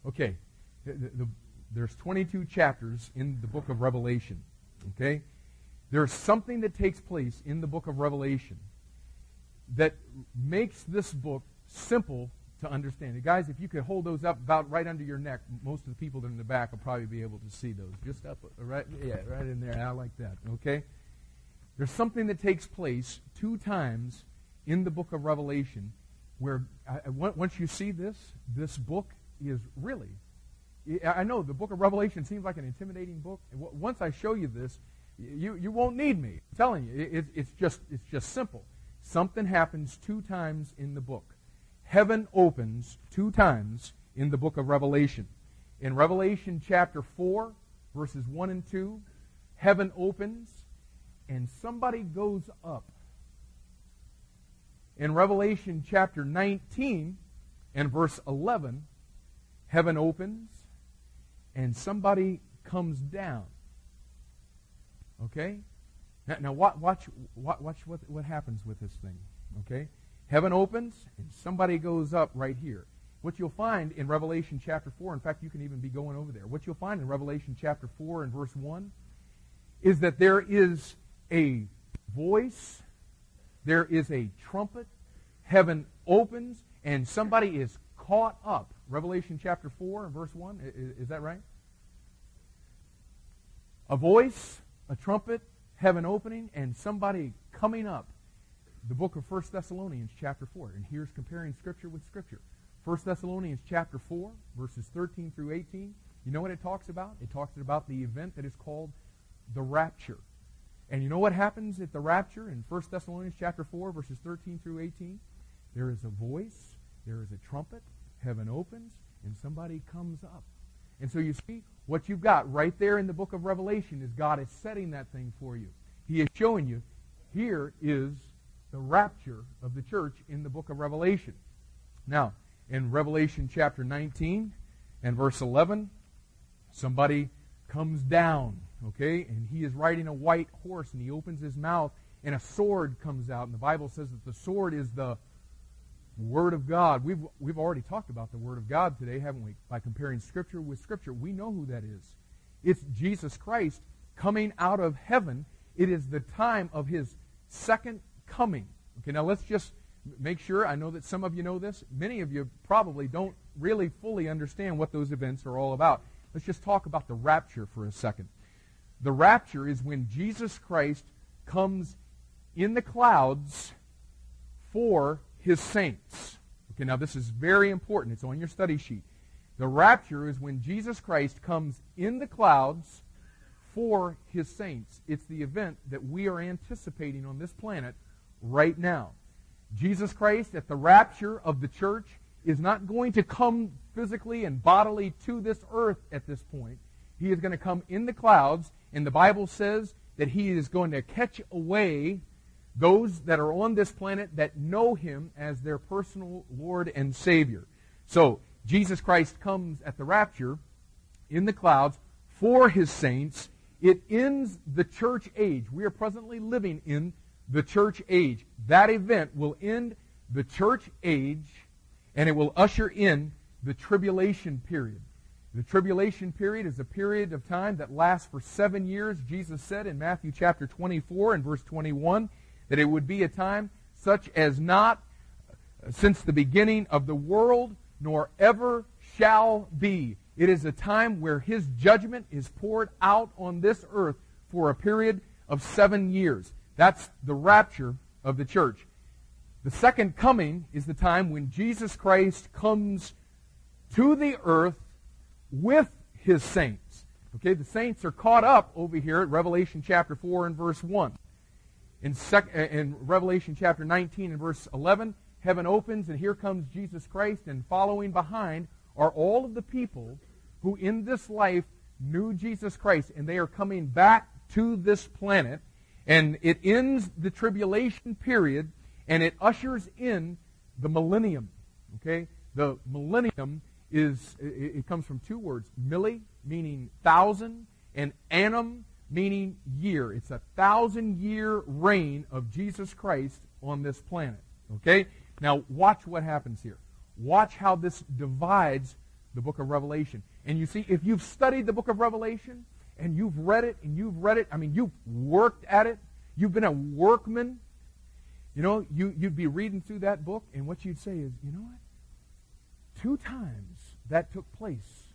Okay. There's 22 chapters in the book of Revelation. Okay? There's something that takes place in the book of Revelation that makes this book simple to understand. And guys, if you could hold those up about right under your neck, most of the people that are in the back will probably be able to see those. Just up, right, yeah, right in there. I like that. Okay? There's something that takes place 2 times in the book of Revelation where once you see this book is really I know the book of Revelation seems like an intimidating book. Once I show you this, you won't need me. I'm telling you, it's just simple. Something happens two times in the book. Heaven opens two times in the book of Revelation. In Revelation chapter 4, verses 1 and 2, heaven opens and somebody goes up. In Revelation chapter 19 and verse 11, heaven opens and somebody comes down. Okay? Now watch what happens with this thing. Okay? Heaven opens and somebody goes up right here. What you'll find in Revelation chapter 4, in fact, you can even be going over there. What you'll find in Revelation chapter 4 and verse 1 is that there is a voice, there is a trumpet, heaven opens, and somebody is caught up. Revelation chapter 4 and verse 1, is that right? A voice, a trumpet, heaven opening, and somebody coming up. The book of 1 Thessalonians chapter 4, and here's comparing Scripture with Scripture. 1 Thessalonians chapter 4, verses 13 through 18, you know what it talks about? It talks about the event that is called the rapture. And you know what happens at the rapture in 1 Thessalonians chapter 4, verses 13 through 18? There is a voice, there is a trumpet, heaven opens, and somebody comes up. And so you see, what you've got right there in the book of Revelation is God is setting that thing for you. He is showing you, here is the rapture of the church in the book of Revelation. Now, in Revelation chapter 19 and verse 11, somebody comes down, okay? And he is riding a white horse, and he opens his mouth, and a sword comes out. And the Bible says that the sword is the Word of God. We've already talked about the Word of God today, haven't we? By comparing Scripture with Scripture, we know who that is. It's Jesus Christ coming out of heaven. It is the time of His second coming. Okay, now let's just make sure, I know that some of you know this. Many of you probably don't really fully understand what those events are all about. Let's just talk about the rapture for a second. The rapture is when Jesus Christ comes in the clouds for His saints. Okay, now this is very important. It's on your study sheet. The rapture is when Jesus Christ comes in the clouds for His saints. It's the event that we are anticipating on this planet right now. Jesus Christ at the rapture of the church is not going to come physically and bodily to this earth at this point. He is going to come in the clouds, and the Bible says that He is going to catch away those that are on this planet that know Him as their personal Lord and Savior. So, Jesus Christ comes at the rapture in the clouds for His saints. It ends the church age. We are presently living in the church age. That event will end the church age, and it will usher in the tribulation period. The tribulation period is a period of time that lasts for 7 years. Jesus said in Matthew chapter 24 and verse 21 that it would be a time such as not since the beginning of the world, nor ever shall be. It is a time where His judgment is poured out on this earth for a period of 7 years. That's the rapture of the church. The second coming is the time when Jesus Christ comes to the earth with His saints. Okay, the saints are caught up over here at Revelation chapter 4 and verse 1. In Revelation chapter 19 and verse 11, heaven opens and here comes Jesus Christ, and following behind are all of the people who in this life knew Jesus Christ, and they are coming back to this planet. And it ends the tribulation period, and it ushers in the millennium. Okay? The millennium it comes from two words, milli, meaning thousand, and annum, meaning year. It's a 1,000-year reign of Jesus Christ on this planet. Okay? Now, watch what happens here. Watch how this divides the book of Revelation. And you see, if you've studied the book of Revelation, and you've read it, I mean, you've worked at it, you've been a workman, you know, you'd be reading through that book, and what you'd say is, you know what? 2 times that took place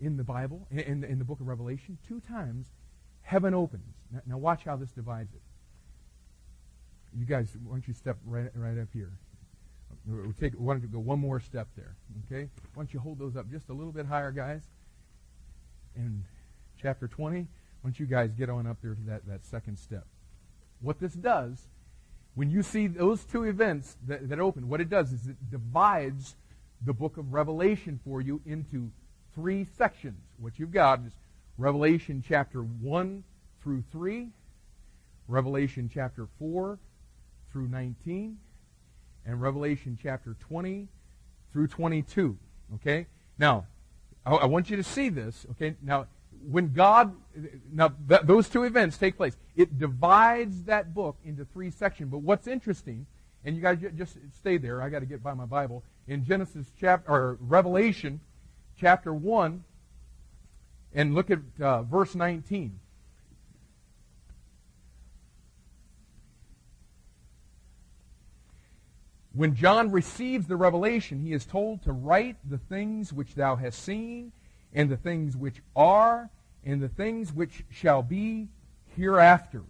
in the Bible, in the book of Revelation, 2 times heaven opens. Now watch how this divides it. You guys, why don't you step right up here? Why don't you go one more step there, okay? Why don't you hold those up just a little bit higher, guys? in chapter 20. Why don't you guys get on up there to that second step. What this does, when you see those two events that open, what it does is it divides the book of Revelation for you into three sections. What you've got is Revelation chapter 1 through 3, Revelation chapter 4 through 19, and Revelation chapter 20 through 22. Okay? Now, I want you to see this. Okay? Now, when God, those two events take place, it divides that book into three sections. But what's interesting, and you guys just stay there, I got to get by my Bible. In Revelation chapter 1, and look at verse 19. When John receives the revelation, he is told to write the things which thou hast seen, and the things which are, and the things which shall be hereafter.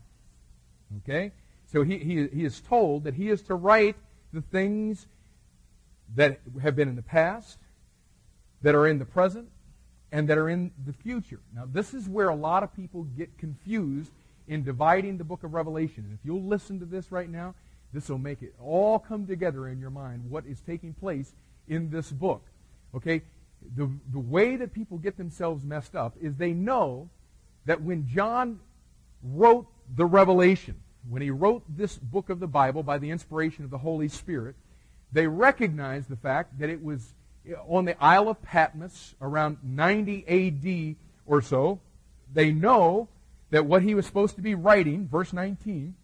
Okay? So he is told that he is to write the things that have been in the past, that are in the present, and that are in the future. Now, this is where a lot of people get confused in dividing the book of Revelation. And if you'll listen to this right now, this will make it all come together in your mind, what is taking place in this book. Okay? The way that people get themselves messed up is they know that when John wrote the Revelation, when he wrote this book of the Bible by the inspiration of the Holy Spirit, they recognized the fact that it was on the Isle of Patmos around 90 A.D. or so. They know that what he was supposed to be writing, verse 19,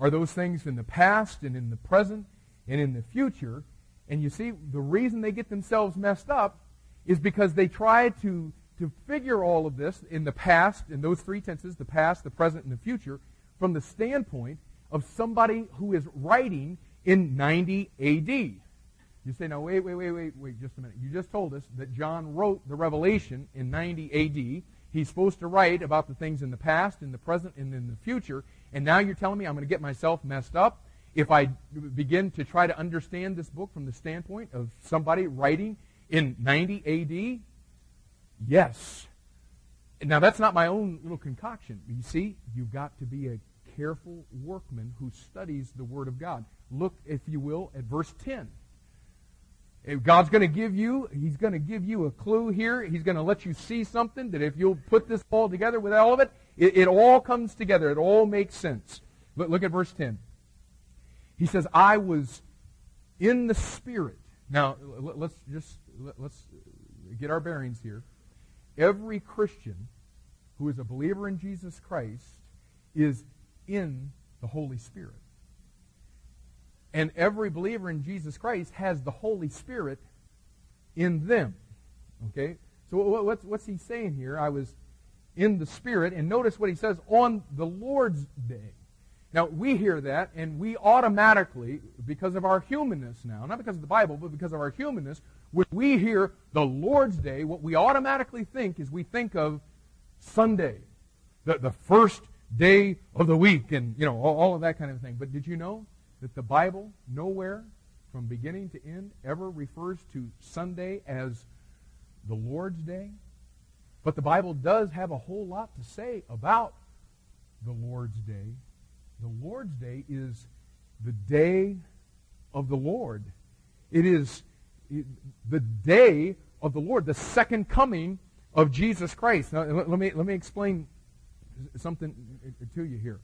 are those things in the past and in the present and in the future. And you see, the reason they get themselves messed up is because they try to figure all of this in the past, in those three tenses, the past, the present, and the future, from the standpoint of somebody who is writing in 90 A.D. You say, now, wait, just a minute. You just told us that John wrote the Revelation in 90 A.D. He's supposed to write about the things in the past, in the present, and in the future. And now you're telling me I'm going to get myself messed up if I begin to try to understand this book from the standpoint of somebody writing in 90 A.D.? Yes. Now, that's not my own little concoction. You see, you've got to be a careful workman who studies the Word of God. Look, if you will, at verse 10. If God's going to give you, he's going to give you a clue here. He's going to let you see something that if you'll put this all together with all of it, it all comes together. It all makes sense. Look at verse 10. He says, I was in the Spirit. Now, let's get our bearings here. Every Christian who is a believer in Jesus Christ is in the Holy Spirit. And every believer in Jesus Christ has the Holy Spirit in them. Okay? So what's he saying here? I was in the Spirit. And notice what he says, on the Lord's day. Now, we hear that, and we automatically, because of our humanness now, not because of the Bible, but because of our humanness, when we hear the Lord's day, what we automatically think is we think of Sunday, the first day of the week, and, you know, all of that kind of thing. But did you know that the Bible nowhere from beginning to end ever refers to Sunday as the Lord's Day? But the Bible does have a whole lot to say about the Lord's Day. The Lord's Day is the day of the Lord. It is the day of the Lord, the second coming of Jesus Christ. Now, let me explain something to you here.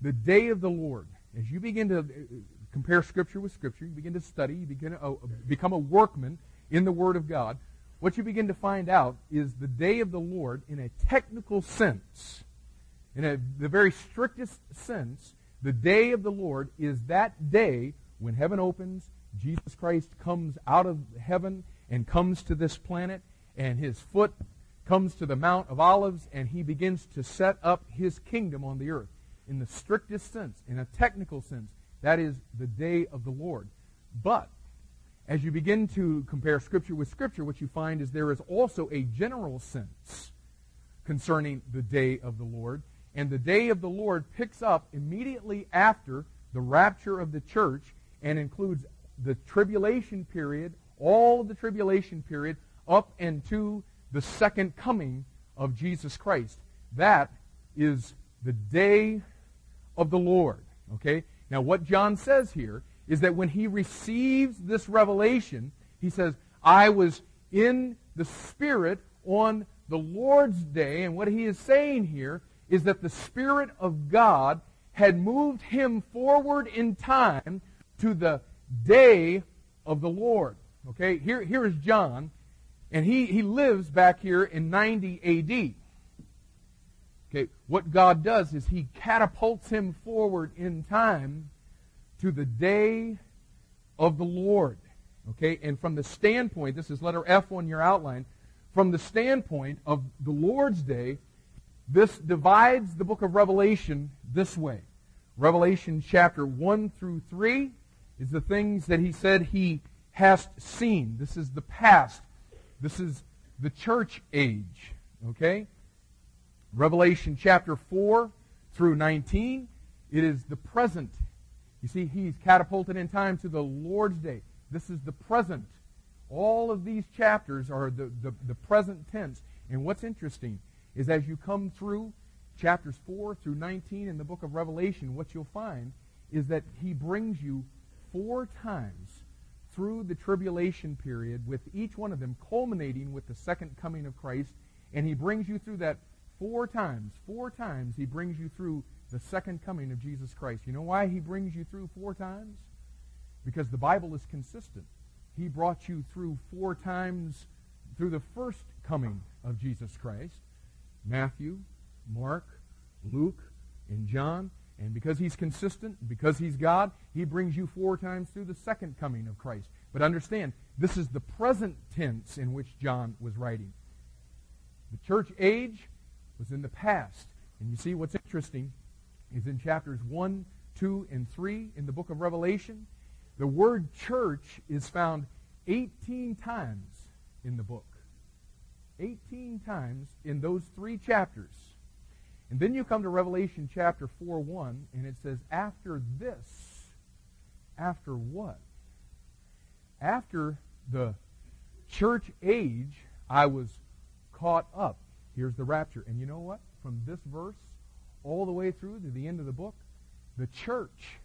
The day of the Lord. As you begin to compare Scripture with Scripture, you begin to study, you begin to become a workman in the Word of God, what you begin to find out is the day of the Lord, in a technical sense, the very strictest sense, the day of the Lord is that day when heaven opens, Jesus Christ comes out of heaven and comes to this planet, and his foot comes to the Mount of Olives, and he begins to set up his kingdom on the earth. In the strictest sense, in a technical sense, that is the day of the Lord. But as you begin to compare Scripture with Scripture, what you find is there is also a general sense concerning the day of the Lord. And the day of the Lord picks up immediately after the rapture of the church and includes the tribulation period, all of the tribulation period up into the second coming of Jesus Christ. That is the day of the Lord. Okay? Now, what John says here is that when he receives this revelation, he says, I was in the Spirit on the Lord's day. And what he is saying here is that the Spirit of God had moved him forward in time to the day of the Lord. Okay, here is John, and he lives back here in 90 A.D. Okay, what God does is he catapults him forward in time to the day of the Lord. Okay, and from the standpoint, this is letter F on your outline, from the standpoint of the Lord's day, this divides the book of Revelation this way. Revelation chapter 1 through 3 is the things that he said he has seen. This is the past. This is the church age. Okay? Revelation chapter 4 through 19, it is the present. You see, he's catapulted in time to the Lord's day. This is the present. All of these chapters are the present tense. And what's interesting is as you come through chapters 4 through 19 in the book of Revelation, what you'll find is that he brings you four times through the tribulation period, with each one of them culminating with the second coming of Christ. And he brings you through that four times. Four times he brings you through the second coming of Jesus Christ. You know why he brings you through four times? Because the Bible is consistent. He brought you through four times through the first coming of Jesus Christ. Matthew, Mark, Luke, and John. And because he's consistent, because he's God, he brings you four times through the second coming of Christ. But understand, this is the present tense in which John was writing. The church age was in the past. And you see, what's interesting is in chapters 1, 2, and 3 in the book of Revelation, the word church is found 18 times in the book. 18 times in those three chapters. And then you come to Revelation chapter 4:1, and it says, after this, after what? After the church age, I was caught up. Here's the rapture. And you know what? From this verse all the way through to the end of the book, the church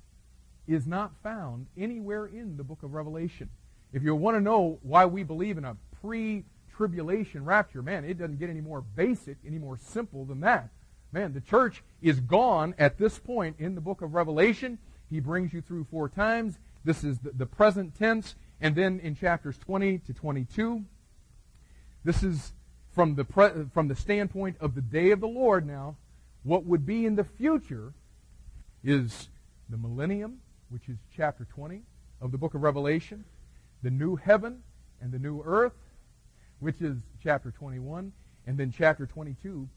is not found anywhere in the book of Revelation. If you want to know why we believe in a pre-tribulation rapture, man, it doesn't get any more basic, any more simple than that. Man, the church is gone at this point in the book of Revelation. He brings you through four times. This is the present tense. And then in chapters 20 to 22, this is from the standpoint of the day of the Lord now. What would be in the future is the millennium, which is chapter 20 of the book of Revelation, the new heaven and the new earth, which is chapter 21, and then chapter 22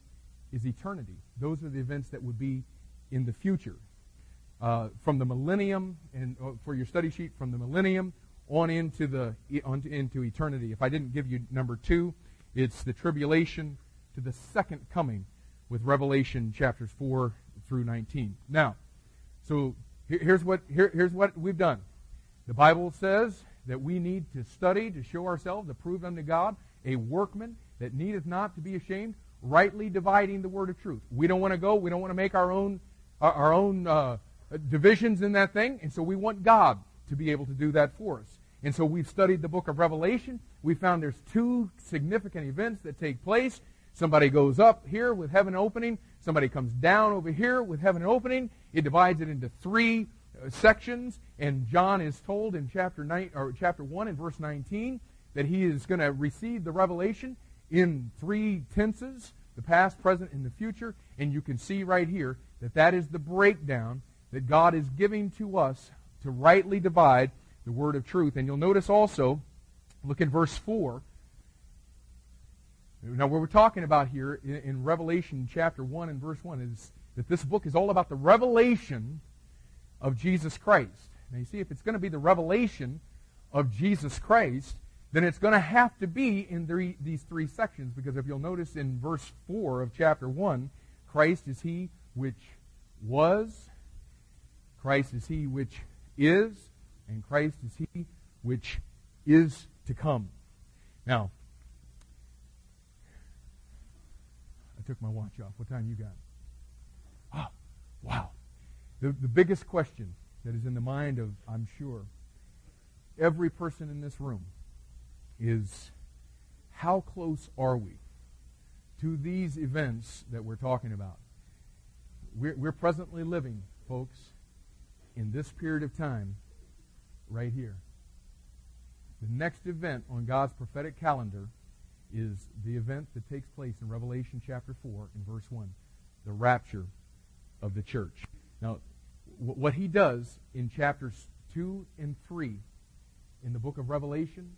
is eternity. Those are the events that would be in the future. From the millennium, and for your study sheet, from the millennium on into eternity. If I didn't give you number 2, it's the tribulation to the second coming with Revelation chapters 4 through 19. Now, so here's what we've done. The Bible says that we need to study to show ourselves approved unto God, a workman that needeth not to be ashamed, rightly dividing the word of truth. We don't want to go. We don't want to make our own divisions in that thing. And so we want God to be able to do that for us. And so we've studied the book of Revelation. We found there's two significant events that take place. Somebody goes up here with heaven opening. Somebody comes down over here with heaven opening. It divides it into three sections. And John is told in chapter 1 and verse 19 that he is going to receive the revelation in three tenses, the past, present, and the future. And you can see right here that that is the breakdown that God is giving to us to rightly divide the word of truth. And you'll notice also, look at verse 4. Now what we're talking about here in Revelation chapter 1 and verse 1 is that this book is all about the revelation of Jesus Christ. Now you see, if it's going to be the revelation of Jesus Christ, then it's going to have to be in these three sections, because if you'll notice in verse 4 of chapter 1, Christ is he which was, Christ is he which is, and Christ is he which is to come. Now, took my watch off. What time you got? Ah, wow. The biggest question that is in the mind of, I'm sure, every person in this room is, how close are we to these events that we're talking about? We're presently living, folks, in this period of time right here. The next event on God's prophetic calendar is the event that takes place in Revelation chapter 4 and verse 1, the rapture of the church. Now, what he does in chapters 2 and 3 in the book of Revelation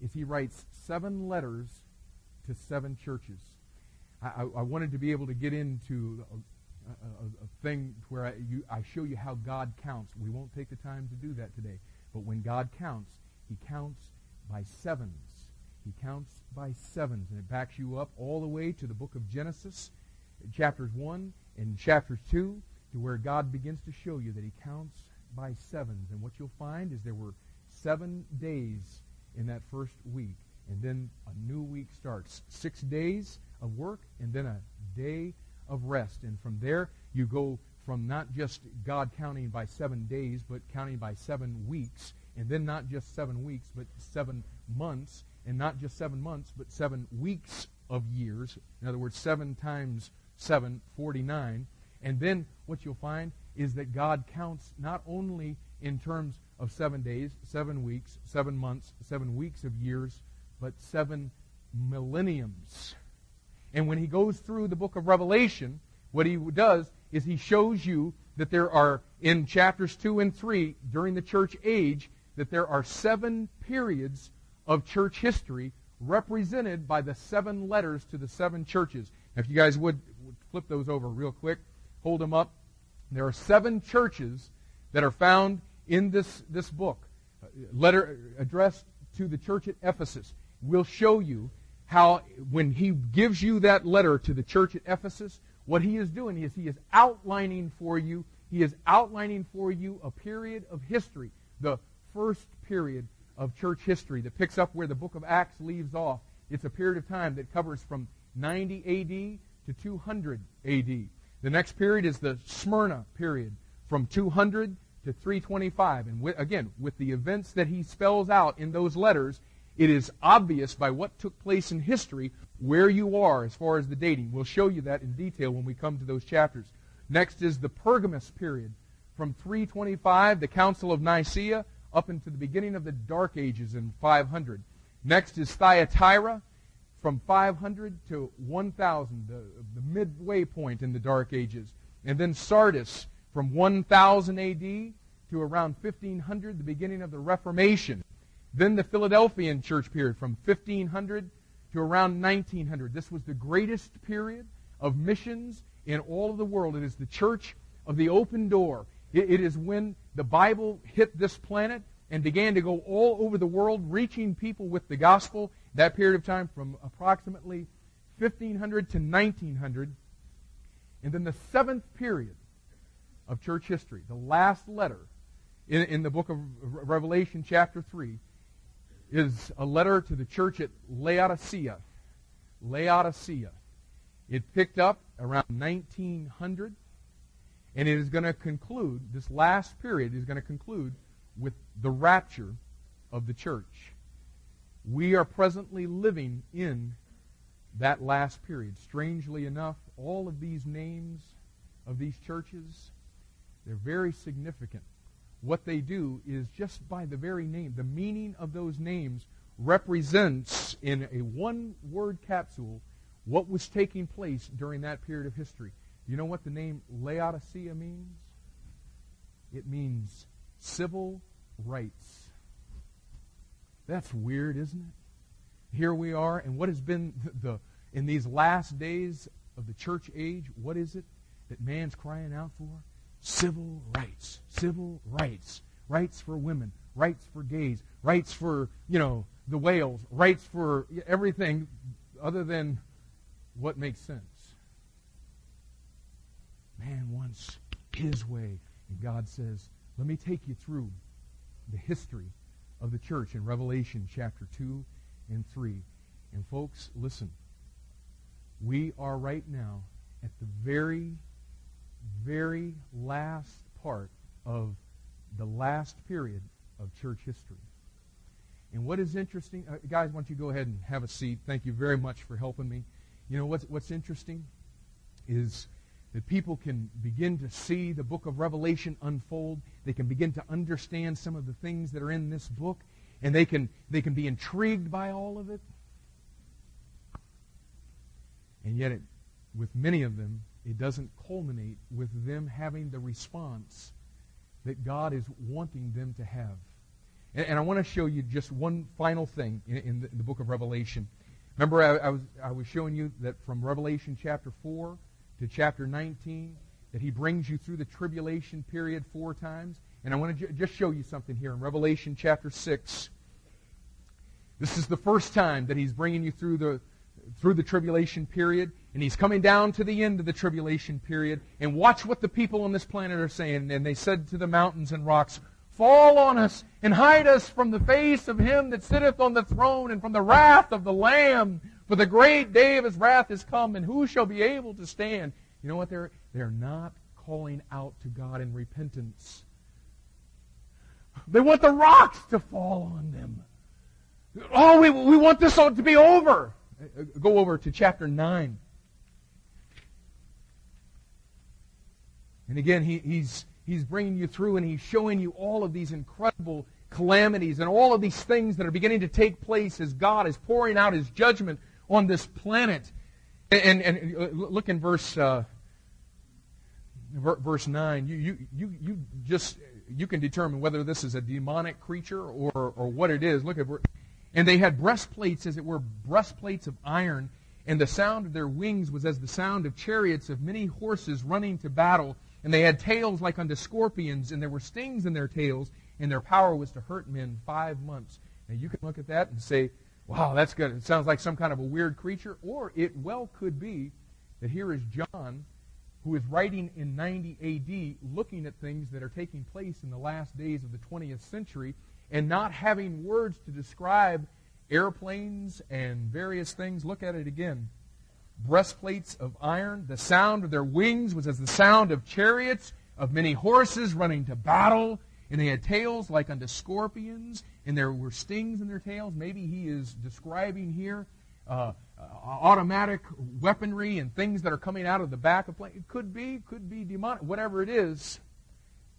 is he writes 7 letters to 7 churches. I wanted to be able to get into a thing where I show you how God counts. We won't take the time to do that today. But when God counts, he counts by sevens. He counts by sevens, and it backs you up all the way to the book of Genesis, chapters 1 and chapters 2, to where God begins to show you that he counts by sevens. And what you'll find is there were 7 days in that first week, and then a new week starts. 6 days of work, and then a day of rest. And from there, you go from not just God counting by 7 days, but counting by 7 weeks, and then not just 7 weeks, but 7 months, and not just 7 months, but 7 weeks of years. In other words, 7 times 7, 49. And then what you'll find is that God counts not only in terms of 7 days, 7 weeks, 7 months, 7 weeks of years, but 7 millenniums. And when he goes through the book of Revelation, what he does is he shows you that there are, in chapters 2 and 3, during the church age, that there are 7 periods of church history represented by the 7 letters to the 7 churches. Now, if you guys would flip those over real quick, hold them up. There are 7 churches that are found in this book, letter addressed to the church at Ephesus. We'll show you how, when he gives you that letter to the church at Ephesus, what he is doing is he is outlining for you a period of history, the first period of church history that picks up where the book of Acts leaves off. It's a period of time that covers from 90 A.D. to 200 A.D. The next period is the Smyrna period, from 200 to 325. And again, with the events that he spells out in those letters, it is obvious by what took place in history where you are as far as the dating. We'll show you that in detail when we come to those chapters. Next is the Pergamus period, from 325, the Council of Nicaea, up into the beginning of the Dark Ages in 500. Next is Thyatira, from 500 to 1,000, the midway point in the Dark Ages. And then Sardis, from 1,000 A.D. to around 1,500, the beginning of the Reformation. Then the Philadelphian church period, from 1,500 to around 1,900. This was the greatest period of missions in all of the world. It is the church of the open door. It is when the Bible hit this planet and began to go all over the world, reaching people with the gospel. That period of time from approximately 1500 to 1900. And then the 7th period of church history, the last letter in the book of Revelation chapter 3, is a letter to the church at Laodicea. Laodicea. It picked up around 1900. And it is going to conclude, this last period is going to conclude with the rapture of the church. We are presently living in that last period. Strangely enough, all of these names of these churches, they're very significant. What they do is, just by the very name, the meaning of those names represents in a one-word capsule what was taking place during that period of history. You know what the name Laodicea means? It means civil rights. That's weird, isn't it? Here we are, and what has been in these last days of the church age, what is it that man's crying out for? Civil rights. Civil rights. Rights for women. Rights for gays. Rights for, the whales. Rights for everything other than what makes sense. Man wants his way. And God says, let me take you through the history of the church in Revelation chapter 2 and 3. And folks, listen. We are right now at the very, very last part of the last period of church history. And what is interesting, guys, why don't you go ahead and have a seat. Thank you very much for helping me. You know, what's interesting is that people can begin to see the book of Revelation unfold. They can begin to understand some of the things that are in this book, and they can be intrigued by all of it. And yet, with many of them, it doesn't culminate with them having the response that God is wanting them to have. And I want to show you just one final thing in the book of Revelation. Remember, I was showing you that from Revelation chapter 4 to chapter 19, that he brings you through the tribulation period four times. And I want to just show you something here in Revelation chapter 6. This is the first time that he's bringing you through the tribulation period, and he's coming down to the end of the tribulation period. And watch what the people on this planet are saying. And they said to the mountains and rocks, "Fall on us and hide us from the face of him that sitteth on the throne and from the wrath of the Lamb. For the great day of his wrath is come, and who shall be able to stand?" You know what? They're not calling out to God in repentance. They want the rocks to fall on them. Oh, we want this all to be over. Go over to chapter 9. And again, he's bringing you through, and he's showing you all of these incredible calamities and all of these things that are beginning to take place as God is pouring out his judgment on this planet. And look in verse 9. You can determine whether this is a demonic creature or what it is. Look at, and they had breastplates, as it were, breastplates of iron, and the sound of their wings was as the sound of chariots of many horses running to battle. And they had tails like unto scorpions, and there were stings in their tails, and their power was to hurt men 5 months. Now you can look at that and say, wow, that's good. It sounds like some kind of a weird creature. Or it well could be that here is John, who is writing in 90 A.D., looking at things that are taking place in the last days of the 20th century, and not having words to describe airplanes and various things. Look at it again. Breastplates of iron, the sound of their wings was as the sound of chariots, of many horses running to battle, and they had tails like unto scorpions, and there were stings in their tails. Maybe he is describing here automatic weaponry and things that are coming out of the back of planes. It could be demonic. Whatever it is,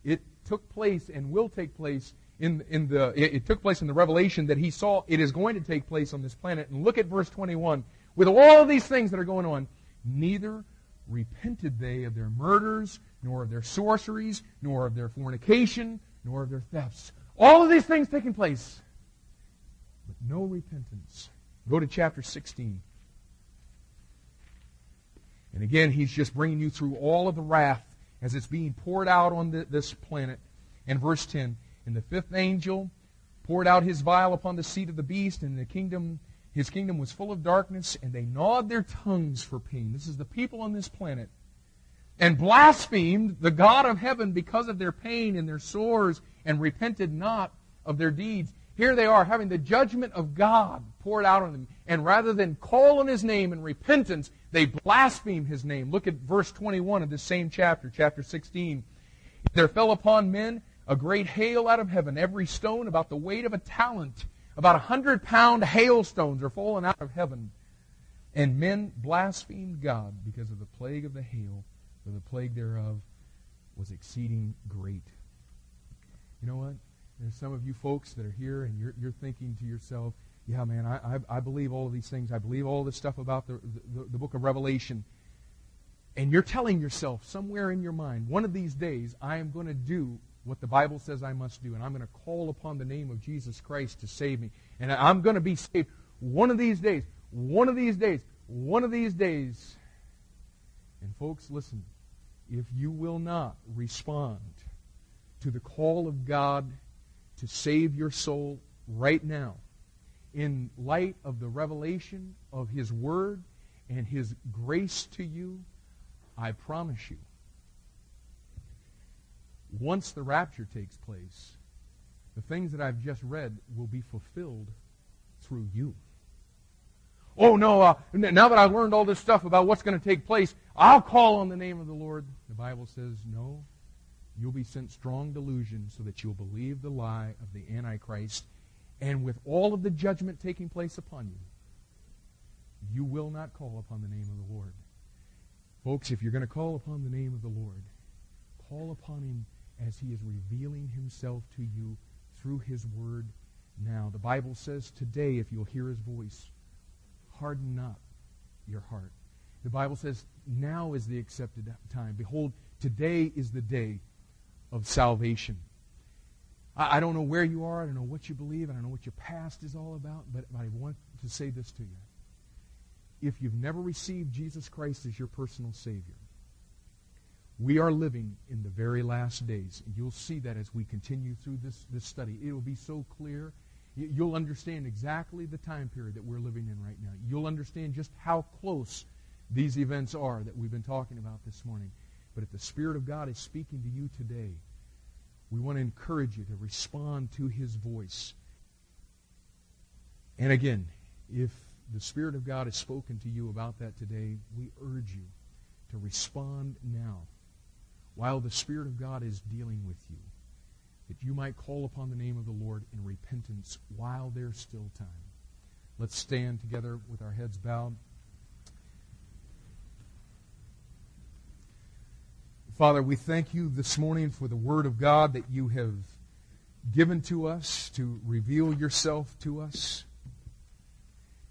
it took place and will take place in the Revelation that he saw. It is going to take place on this planet. And look at verse 21. With all these things that are going on, neither repented they of their murders, nor of their sorceries, nor of their fornication, nor of their thefts. All of these things taking place, but no repentance. Go to chapter 16. And again, he's just bringing you through all of the wrath as it's being poured out on this planet. And verse 10, and the fifth angel poured out his vial upon the seat of the beast, and the kingdom... His kingdom was full of darkness, and they gnawed their tongues for pain. This is the people on this planet. And blasphemed the God of heaven because of their pain and their sores, and repented not of their deeds. Here they are, having the judgment of God poured out on them. And rather than call on his name in repentance, they blaspheme his name. Look at verse 21 of this same chapter, chapter 16. There fell upon men a great hail out of heaven, every stone about the weight of a talent. About 100-pound hailstones are fallen out of heaven. And men blasphemed God because of the plague of the hail, for the plague thereof was exceeding great. You know what? There's some of you folks that are here, and you're thinking to yourself, yeah, man, I believe all of these things. I believe all this stuff about the book of Revelation. And you're telling yourself somewhere in your mind, one of these days I am going to do what the Bible says I must do, and I'm going to call upon the name of Jesus Christ to save me, and I'm going to be saved one of these days. And folks, listen, if you will not respond to the call of God to save your soul right now, in light of the revelation of His Word and His grace to you, I promise you, once the rapture takes place, the things that I've just read will be fulfilled through you. oh no, now that I've learned all this stuff about what's going to take place, I'll call on the name of the Lord. The Bible says, no, you'll be sent strong delusion so that you'll believe the lie of the Antichrist. And with all of the judgment taking place upon you, you will not call upon the name of the Lord. Folks, if you're going to call upon the name of the Lord, call upon Him as He is revealing Himself to you through His Word now. The Bible says today, if you'll hear His voice, harden not your heart. The Bible says now is the accepted time. Behold, today is the day of salvation. I don't know where you are. I don't know what you believe. I don't know what your past is all about. But I want to say this to you. If you've never received Jesus Christ as your personal Savior, we are living in the very last days. You'll see that as we continue through this study. It will be so clear. You'll understand exactly the time period that we're living in right now. You'll understand just how close these events are that we've been talking about this morning. But if the Spirit of God is speaking to you today, we want to encourage you to respond to His voice. And again, if the Spirit of God has spoken to you about that today, we urge you to respond now while the Spirit of God is dealing with you, that you might call upon the name of the Lord in repentance while there's still time. Let's stand together with our heads bowed. Father, we thank You this morning for the Word of God that You have given to us to reveal Yourself to us.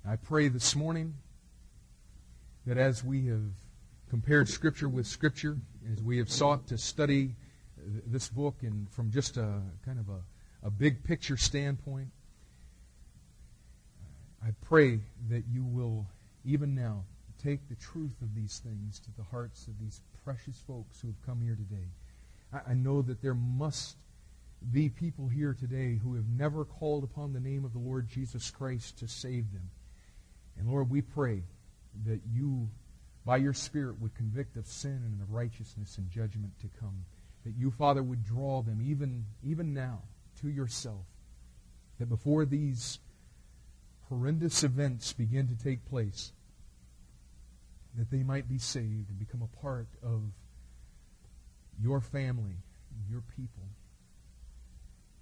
I pray this morning that as we have compared Scripture with Scripture, as we have sought to study this book and from just a kind of a big picture standpoint, I pray that You will even now take the truth of these things to the hearts of these precious folks who have come here today. I know that there must be people here today who have never called upon the name of the Lord Jesus Christ to save them. And Lord, we pray that You, by Your Spirit, would convict of sin and of righteousness and judgment to come. That You, Father, would draw them even now to Yourself. That before these horrendous events begin to take place, that they might be saved and become a part of Your family, Your people,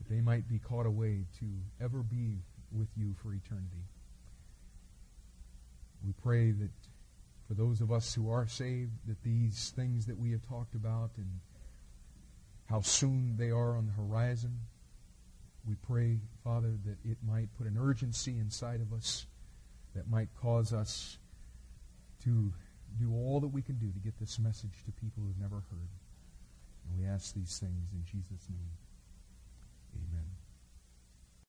that they might be caught away to ever be with You for eternity. We pray that for those of us who are saved, that these things that we have talked about and how soon they are on the horizon, we pray, Father, that it might put an urgency inside of us that might cause us to do all that we can do to get this message to people who've never heard. And we ask these things in Jesus' name. Amen.